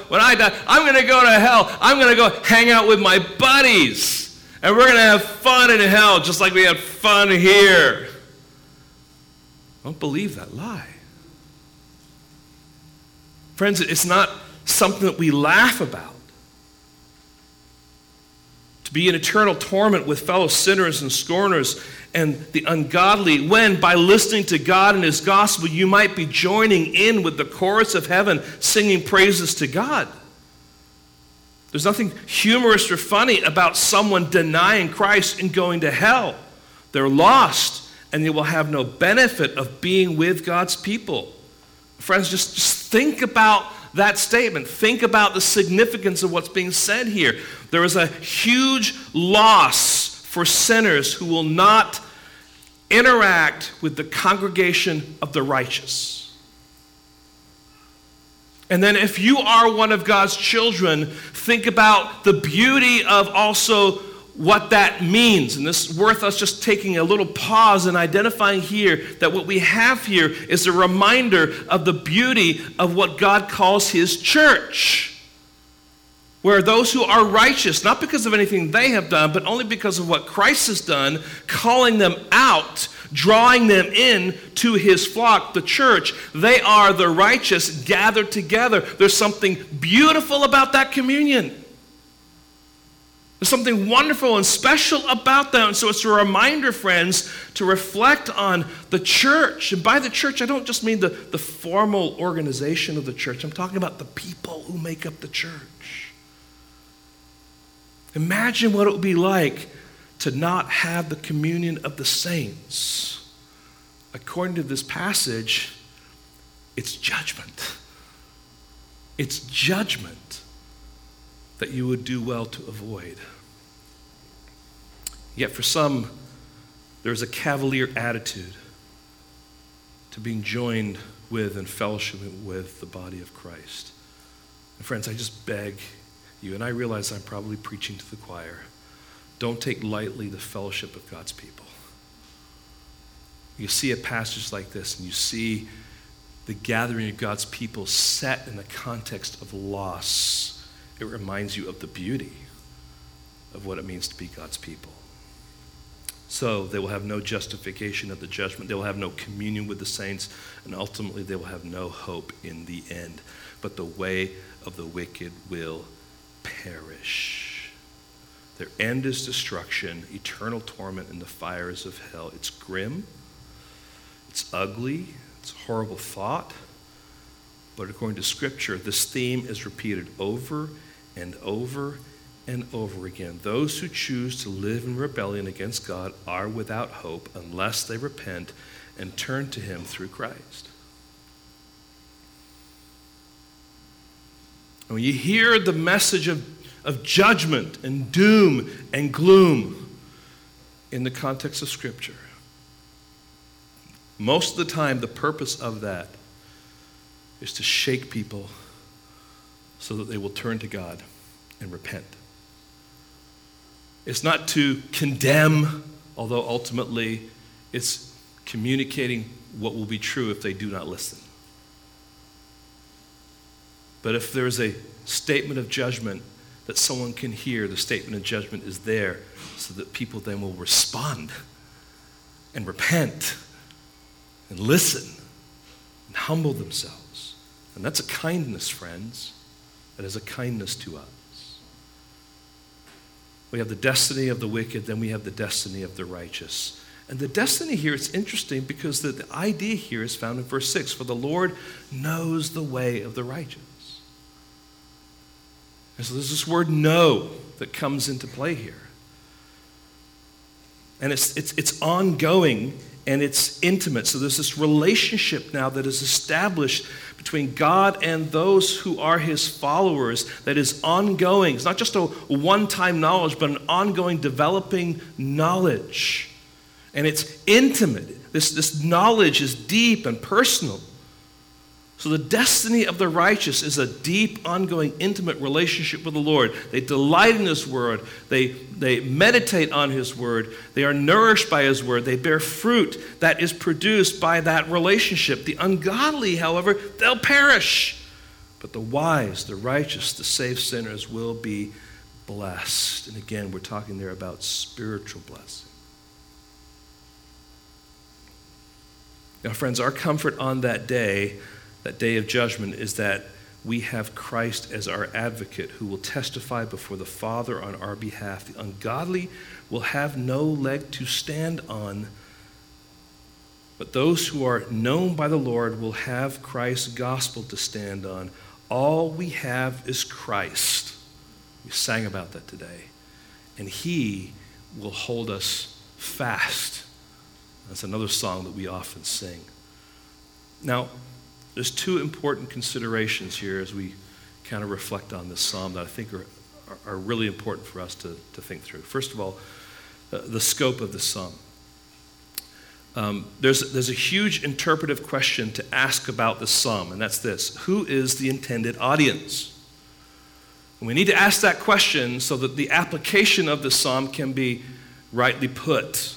when I die, I'm going to go to hell. I'm going to go hang out with my buddies. And we're going to have fun in hell just like we had fun here. Don't believe that lie. Friends, it's not something that we laugh about. Be in eternal torment with fellow sinners and scorners and the ungodly, when by listening to God and his gospel you might be joining in with the chorus of heaven singing praises to God. There's nothing humorous or funny about someone denying Christ and going to hell. They're lost and they will have no benefit of being with God's people. Friends, just think about that statement. Think about the significance of what's being said here. There is a huge loss for sinners who will not interact with the congregation of the righteous. And then if you are one of God's children, think about the beauty of also what that means. And this is worth us just taking a little pause and identifying here that what we have here is a reminder of the beauty of what God calls his church, where those who are righteous, not because of anything they have done, but only because of what Christ has done, calling them out, drawing them in to his flock, the church. They are the righteous gathered together. There's something beautiful about that communion. There's something wonderful and special about them. And so it's a reminder, friends, to reflect on the church. And by the church, I don't just mean the formal organization of the church. I'm talking about the people who make up the church. Imagine what it would be like to not have the communion of the saints. According to this passage, it's judgment. It's judgment that you would do well to avoid. Yet for some, there's a cavalier attitude to being joined with and fellowshipping with the body of Christ. And friends, I just beg you, and I realize I'm probably preaching to the choir, don't take lightly the fellowship of God's people. You see a passage like this, and you see the gathering of God's people set in the context of loss. It reminds you of the beauty of what it means to be God's people. So they will have no justification of the judgment. They will have no communion with the saints. And ultimately, they will have no hope in the end. But the way of the wicked will perish. Their end is destruction, eternal torment in the fires of hell. It's grim. It's ugly. It's a horrible thought. But according to Scripture, this theme is repeated over and over and over again. Those who choose to live in rebellion against God are without hope unless they repent and turn to Him through Christ. And when you hear the message of judgment and doom and gloom in the context of Scripture, most of the time the purpose of that is to shake people so that they will turn to God and repent. It's not to condemn, although ultimately it's communicating what will be true if they do not listen. But if there is a statement of judgment that someone can hear, the statement of judgment is there so that people then will respond and repent and listen and humble themselves. And that's a kindness, friends. That is a kindness to us. We have the destiny of the wicked, then we have the destiny of the righteous. And the destiny here, it's interesting because the idea here is found in verse 6. For the Lord knows the way of the righteous. And so there's this word know that comes into play here. And it's ongoing. And it's intimate. So there's this relationship now that is established between God and those who are His followers that is ongoing. It's not just a one-time knowledge, but an ongoing, developing knowledge. And it's intimate. This knowledge is deep and personal. So the destiny of the righteous is a deep, ongoing, intimate relationship with the Lord. They delight in His word. They meditate on His word. They are nourished by His word. They bear fruit that is produced by that relationship. The ungodly, however, they'll perish. But the wise, the righteous, the saved sinners will be blessed. And again, we're talking there about spiritual blessing. Now, friends, our comfort on that day of judgment, is that we have Christ as our advocate who will testify before the Father on our behalf. The ungodly will have no leg to stand on, but those who are known by the Lord will have Christ's gospel to stand on. All we have is Christ. We sang about that today. And He will hold us fast. That's another song that we often sing. Now, there's two important considerations here as we kind of reflect on this psalm that I think are really important for us to think through. First of all, the scope of the psalm. There's a huge interpretive question to ask about the psalm, and that's this: who is the intended audience? And we need to ask that question so that the application of the psalm can be rightly put.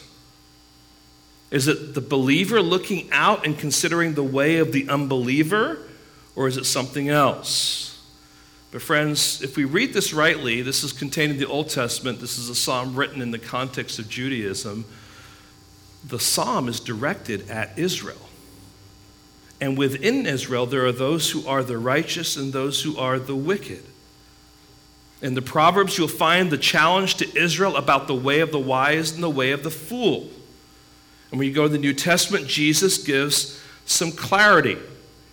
Is it the believer looking out and considering the way of the unbeliever, or is it something else? But friends, if we read this rightly, this is contained in the Old Testament. This is a psalm written in the context of Judaism. The psalm is directed at Israel. And within Israel, there are those who are the righteous and those who are the wicked. In the Proverbs, you'll find the challenge to Israel about the way of the wise and the way of the fool. And when you go to the New Testament, Jesus gives some clarity.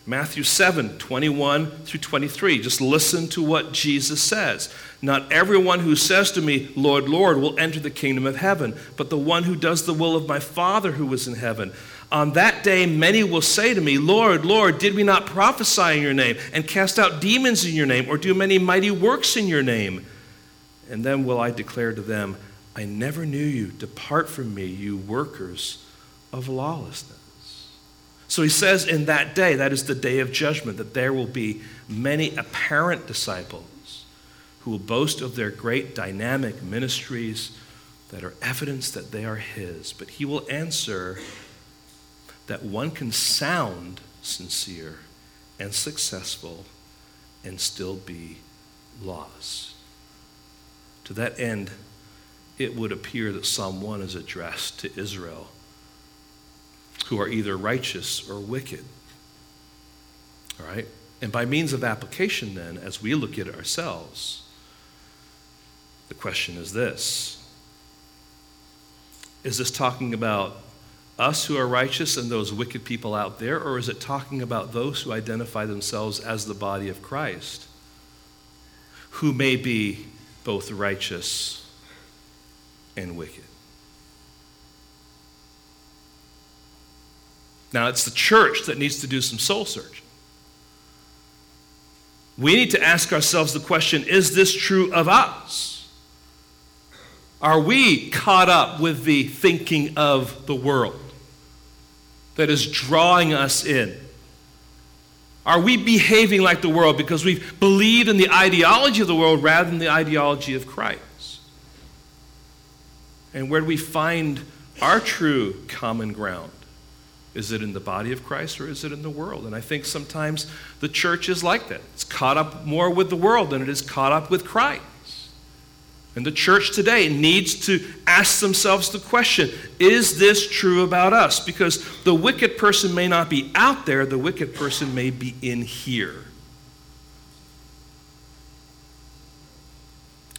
Matthew 7, 21 through 23. Just listen to what Jesus says. Not everyone who says to me, Lord, Lord, will enter the kingdom of heaven, but the one who does the will of my Father who is in heaven. On that day, many will say to me, Lord, Lord, did we not prophesy in your name and cast out demons in your name or do many mighty works in your name? And then will I declare to them, I never knew you. Depart from me, you workers of lawlessness. So he says in that day, that is the day of judgment, that there will be many apparent disciples who will boast of their great dynamic ministries that are evidence that they are his. But he will answer that one can sound sincere and successful and still be lost. To that end, it would appear that Psalm 1 is addressed to Israel, who are either righteous or wicked. All right? And by means of application then, as we look at it ourselves, the question is this. Is this talking about us who are righteous and those wicked people out there, or is it talking about those who identify themselves as the body of Christ, who may be both righteous and wicked? Now, it's the church that needs to do some soul searching. We need to ask ourselves the question, is this true of us? Are we caught up with the thinking of the world that is drawing us in? Are we behaving like the world because we've believed in the ideology of the world rather than the ideology of Christ? And where do we find our true common ground? Is it in the body of Christ or is it in the world? And I think sometimes the church is like that. It's caught up more with the world than it is caught up with Christ. And the church today needs to ask themselves the question, is this true about us? Because the wicked person may not be out there, the wicked person may be in here.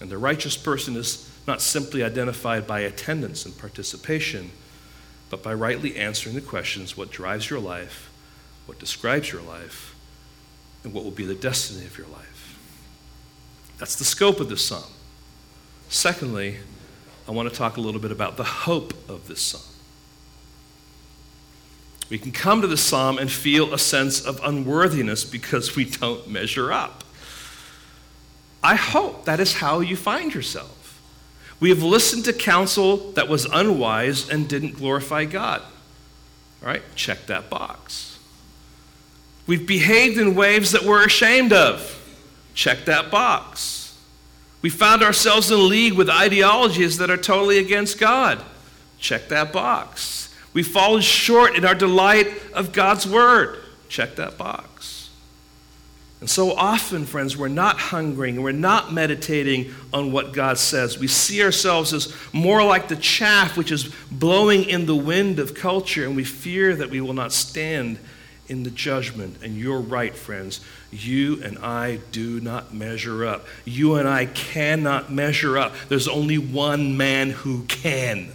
And the righteous person is not simply identified by attendance and participation, but by rightly answering the questions, what drives your life, what describes your life, and what will be the destiny of your life. That's the scope of this psalm. Secondly, I want to talk a little bit about the hope of this psalm. We can come to this psalm and feel a sense of unworthiness because we don't measure up. I hope that is how you find yourself. We have listened to counsel that was unwise and didn't glorify God. All right, check that box. We've behaved in ways that we're ashamed of. Check that box. We found ourselves in league with ideologies that are totally against God. Check that box. We've fallen short in our delight of God's word. Check that box. And so often, friends, we're not hungering, we're not meditating on what God says. We see ourselves as more like the chaff which is blowing in the wind of culture, and we fear that we will not stand in the judgment. And you're right, friends. You and I do not measure up. You and I cannot measure up. There's only one man who can.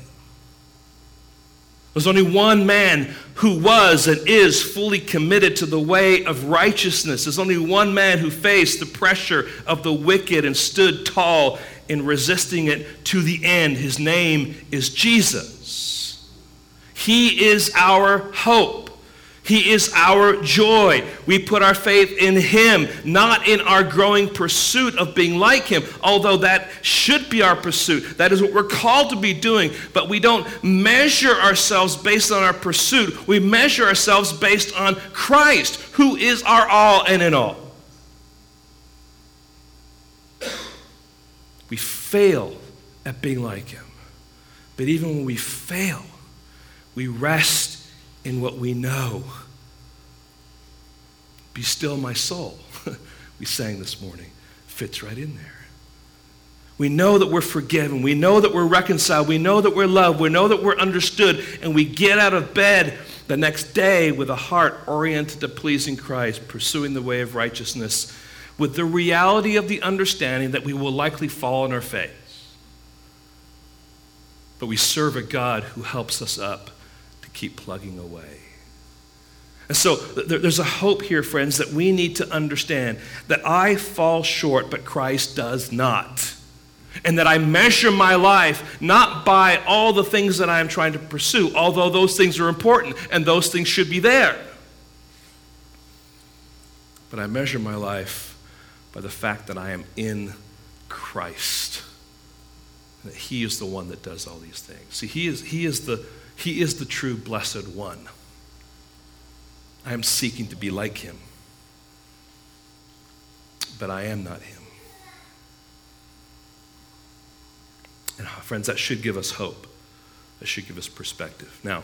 There's only one man who was and is fully committed to the way of righteousness. There's only one man who faced the pressure of the wicked and stood tall in resisting it to the end. His name is Jesus. He is our hope. He is our joy. We put our faith in him, not in our growing pursuit of being like him, although that should be our pursuit. That is what we're called to be doing, but we don't measure ourselves based on our pursuit. We measure ourselves based on Christ, who is our all and in all. We fail at being like him, but even when we fail, we rest in what we know. Be still my soul, we sang this morning. Fits right in there. We know that we're forgiven. We know that we're reconciled. We know that we're loved. We know that we're understood. And we get out of bed the next day with a heart oriented to pleasing Christ, pursuing the way of righteousness, with the reality of the understanding that we will likely fall on our face. But we serve a God who helps us up to keep plugging away. And so there's a hope here, friends, that we need to understand that I fall short, but Christ does not. And that I measure my life not by all the things that I'm trying to pursue, although those things are important and those things should be there. But I measure my life by the fact that I am in Christ. And that He is the one that does all these things. See, He is the true blessed one. I am seeking to be like Him. But I am not Him. And friends, that should give us hope. That should give us perspective. Now,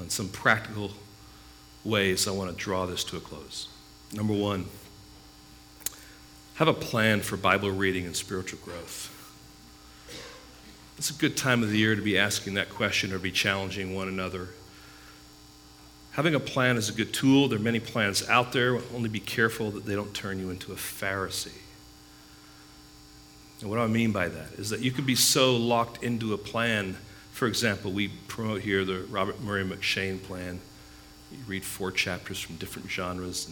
on some practical ways, I want to draw this to a close. Number one, have a plan for Bible reading and spiritual growth. It's a good time of the year to be asking that question or be challenging one another. Having a plan is a good tool. There are many plans out there. Only be careful that they don't turn you into a Pharisee. And what do I mean by that is that you could be so locked into a plan. For example, we promote here the Robert Murray McShane plan. You read 4 chapters from different genres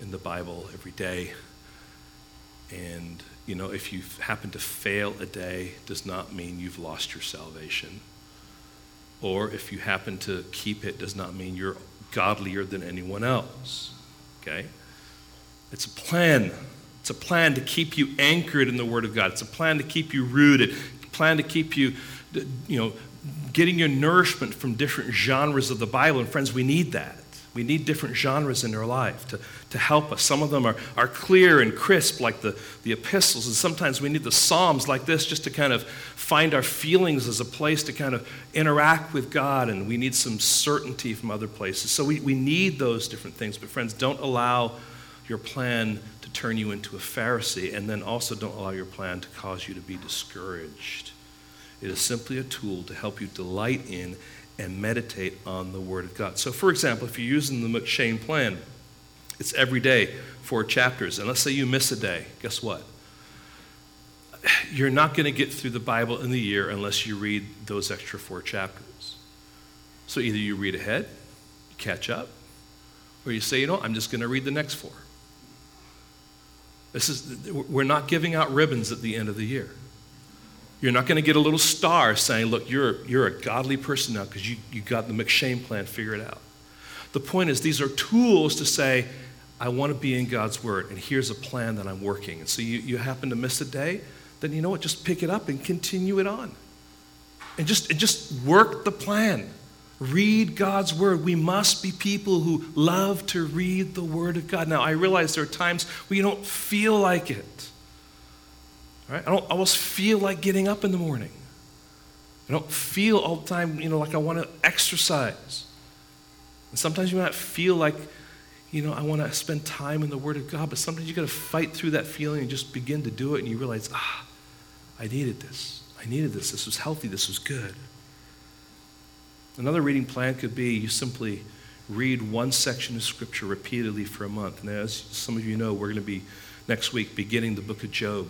in the Bible every day. And, you know, if you happen to fail a day, does not mean you've lost your salvation. Or if you happen to keep it, does not mean you're godlier than anyone else. Okay? It's a plan. It's a plan to keep you anchored in the Word of God. It's a plan to keep you rooted. It's a plan to keep you, you know, getting your nourishment from different genres of the Bible. And friends, we need that. We need different genres in our life to help us. Some of them are clear and crisp, like the epistles. And sometimes we need the Psalms like this just to kind of find our feelings as a place to kind of interact with God. And we need some certainty from other places. So we need those different things. But friends, don't allow your plan to turn you into a Pharisee, and then also don't allow your plan to cause you to be discouraged. It is simply a tool to help you delight in and meditate on the Word of God. So, for example, if you're using the McShane plan, it's every day, 4 chapters, and let's say you miss a day, guess what? You're not going to get through the Bible in the year unless you read those extra 4 chapters. So either you read ahead, you catch up, or you say, you know, I'm just going to read the next 4. We're not giving out ribbons at the end of the year. You're not going to get a little star saying, look, you're a godly person now because you got the McShane plan figured out. The point is, these are tools to say, I want to be in God's Word, and here's a plan that I'm working. And so you happen to miss a day, then you know what? Just pick it up and continue it on. And just work the plan. Read God's Word. We must be people who love to read the Word of God. Now, I realize there are times where you don't feel like it. All right? I don't always feel like getting up in the morning. I don't feel all the time, you know, like I want to exercise. And sometimes you might feel like, you know, I want to spend time in the Word of God, but sometimes you got to fight through that feeling and just begin to do it, and you realize, I needed this. I needed this. This was healthy. This was good. Another reading plan could be you simply read one section of Scripture repeatedly for a month. And as some of you know, we're going to be, next week, beginning the book of Job.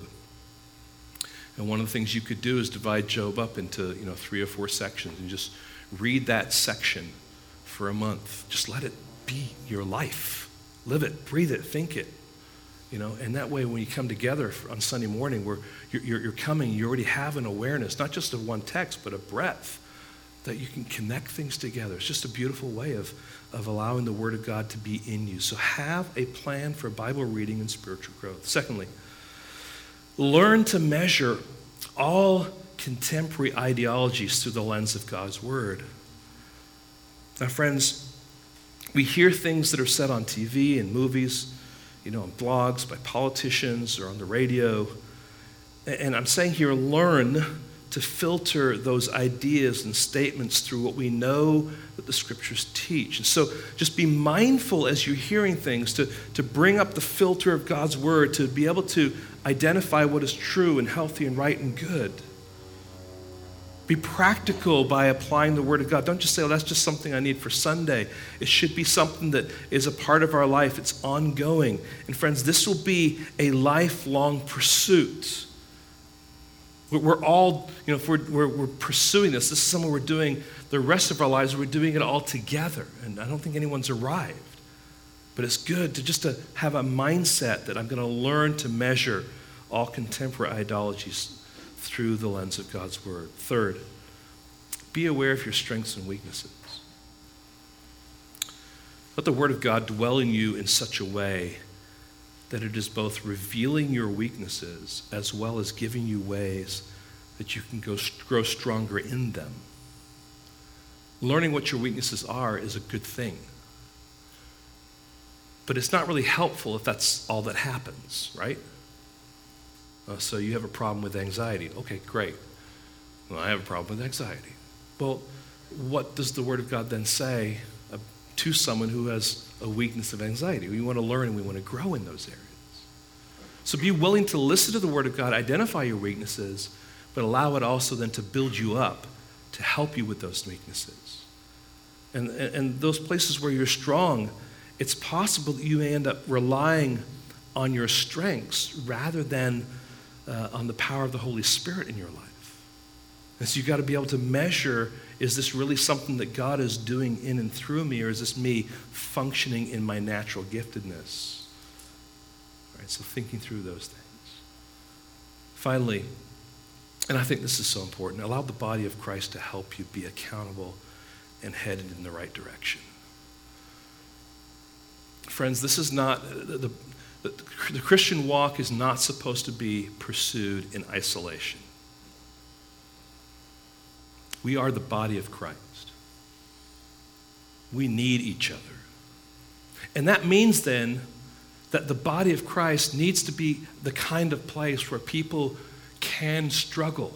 And one of the things you could do is divide Job up into, you know, 3 or 4 sections and just read that section for a month. Just let it be your life. Live it, breathe it, think it. You know, and that way, when you come together on Sunday morning, where you're coming, you already have an awareness, not just of one text, but a breadth, that you can connect things together. It's just a beautiful way of allowing the Word of God to be in you. So have a plan for Bible reading and spiritual growth. Secondly, learn to measure all contemporary ideologies through the lens of God's Word. Now, friends, we hear things that are said on TV and movies, you know, on blogs, by politicians, or on the radio. And I'm saying here, learn to filter those ideas and statements through what we know that the Scriptures teach. And so just be mindful as you're hearing things to bring up the filter of God's Word, to be able to identify what is true and healthy and right and good. Be practical by applying the Word of God. Don't just say, oh, that's just something I need for Sunday. It should be something that is a part of our life. It's ongoing. And friends, this will be a lifelong pursuit. We're all, you know, if we're pursuing this, this is something we're doing the rest of our lives. We're doing it all together. And I don't think anyone's arrived. But it's good to just to have a mindset that I'm going to learn to measure all contemporary ideologies through the lens of God's Word. Third, be aware of your strengths and weaknesses. Let the Word of God dwell in you in such a way that it is both revealing your weaknesses as well as giving you ways that you can grow stronger in them. Learning what your weaknesses are is a good thing, but it's not really helpful if that's all that happens, right? So you have a problem with anxiety. Okay, great. Well, I have a problem with anxiety. Well, what does the Word of God then say to someone who has a weakness of anxiety? We want to learn and we want to grow in those areas. So be willing to listen to the Word of God, identify your weaknesses, but allow it also then to build you up, to help you with those weaknesses. And those places where you're strong, it's possible that you may end up relying on your strengths rather than on the power of the Holy Spirit in your life. And so you've got to be able to measure, is this really something that God is doing in and through me, or is this me functioning in my natural giftedness? All right, so thinking through those things. Finally, and I think this is so important, allow the body of Christ to help you be accountable and headed in the right direction. Friends, this is not the Christian walk is not supposed to be pursued in isolation. We are the body of Christ. We need each other. And that means then that the body of Christ needs to be the kind of place where people can struggle,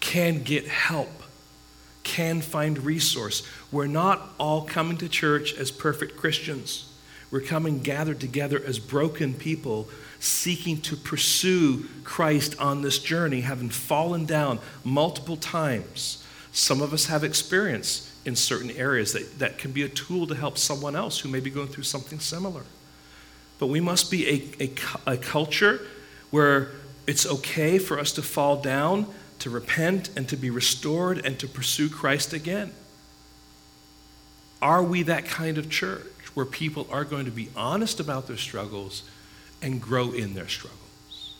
can get help, can find resource. We're not all coming to church as perfect Christians. We're coming gathered together as broken people seeking to pursue Christ on this journey, having fallen down multiple times. Some of us have experience in certain areas that can be a tool to help someone else who may be going through something similar. But we must be a culture where it's okay for us to fall down, to repent, and to be restored, and to pursue Christ again. Are we that kind of church, where people are going to be honest about their struggles and grow in their struggles?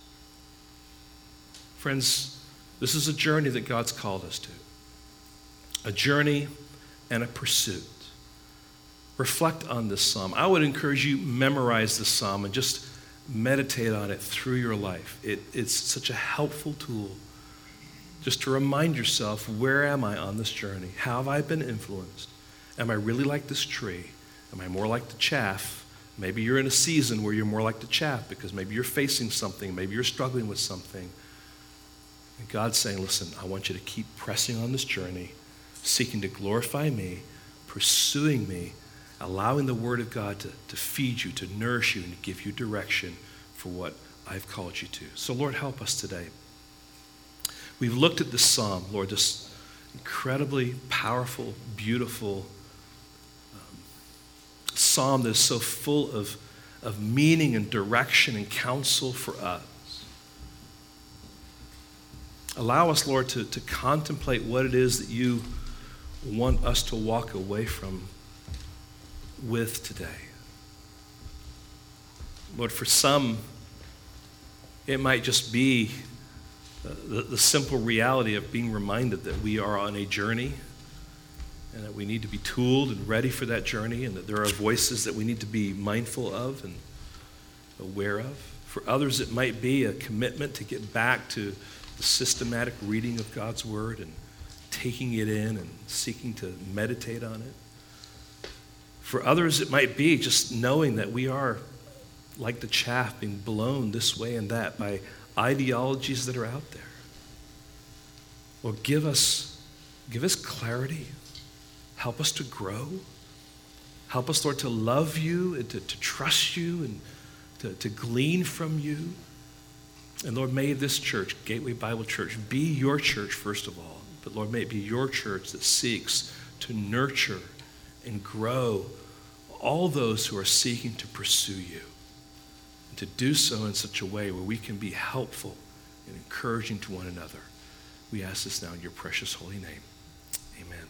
Friends, this is a journey that God's called us to. A journey and a pursuit. Reflect on this psalm. I would encourage you, memorize this psalm and just meditate on it through your life. It's such a helpful tool just to remind yourself, where am I on this journey? How have I been influenced? Am I really like this tree? Am I more like the chaff? Maybe you're in a season where you're more like the chaff because maybe you're facing something, maybe you're struggling with something. And God's saying, listen, I want you to keep pressing on this journey, seeking to glorify me, pursuing me, allowing the Word of God to feed you, to nourish you, and to give you direction for what I've called you to. So Lord, help us today. We've looked at this psalm, Lord, this incredibly powerful, beautiful psalm that is so full of meaning and direction and counsel for us. Allow us, Lord, to contemplate what it is that you want us to walk away from with today. Lord, for some, it might just be the simple reality of being reminded that we are on a journey, and that we need to be tooled and ready for that journey, and that there are voices that we need to be mindful of and aware of. For others, it might be a commitment to get back to the systematic reading of God's Word and taking it in and seeking to meditate on it. For others, it might be just knowing that we are like the chaff being blown this way and that by ideologies that are out there. Or give us clarity. Help us to grow. Help us, Lord, to love you and to trust you and to glean from you. And Lord, may this church, Gateway Bible Church, be your church first of all. But Lord, may it be your church that seeks to nurture and grow all those who are seeking to pursue you. And to do so in such a way where we can be helpful and encouraging to one another. We ask this now in your precious holy name. Amen.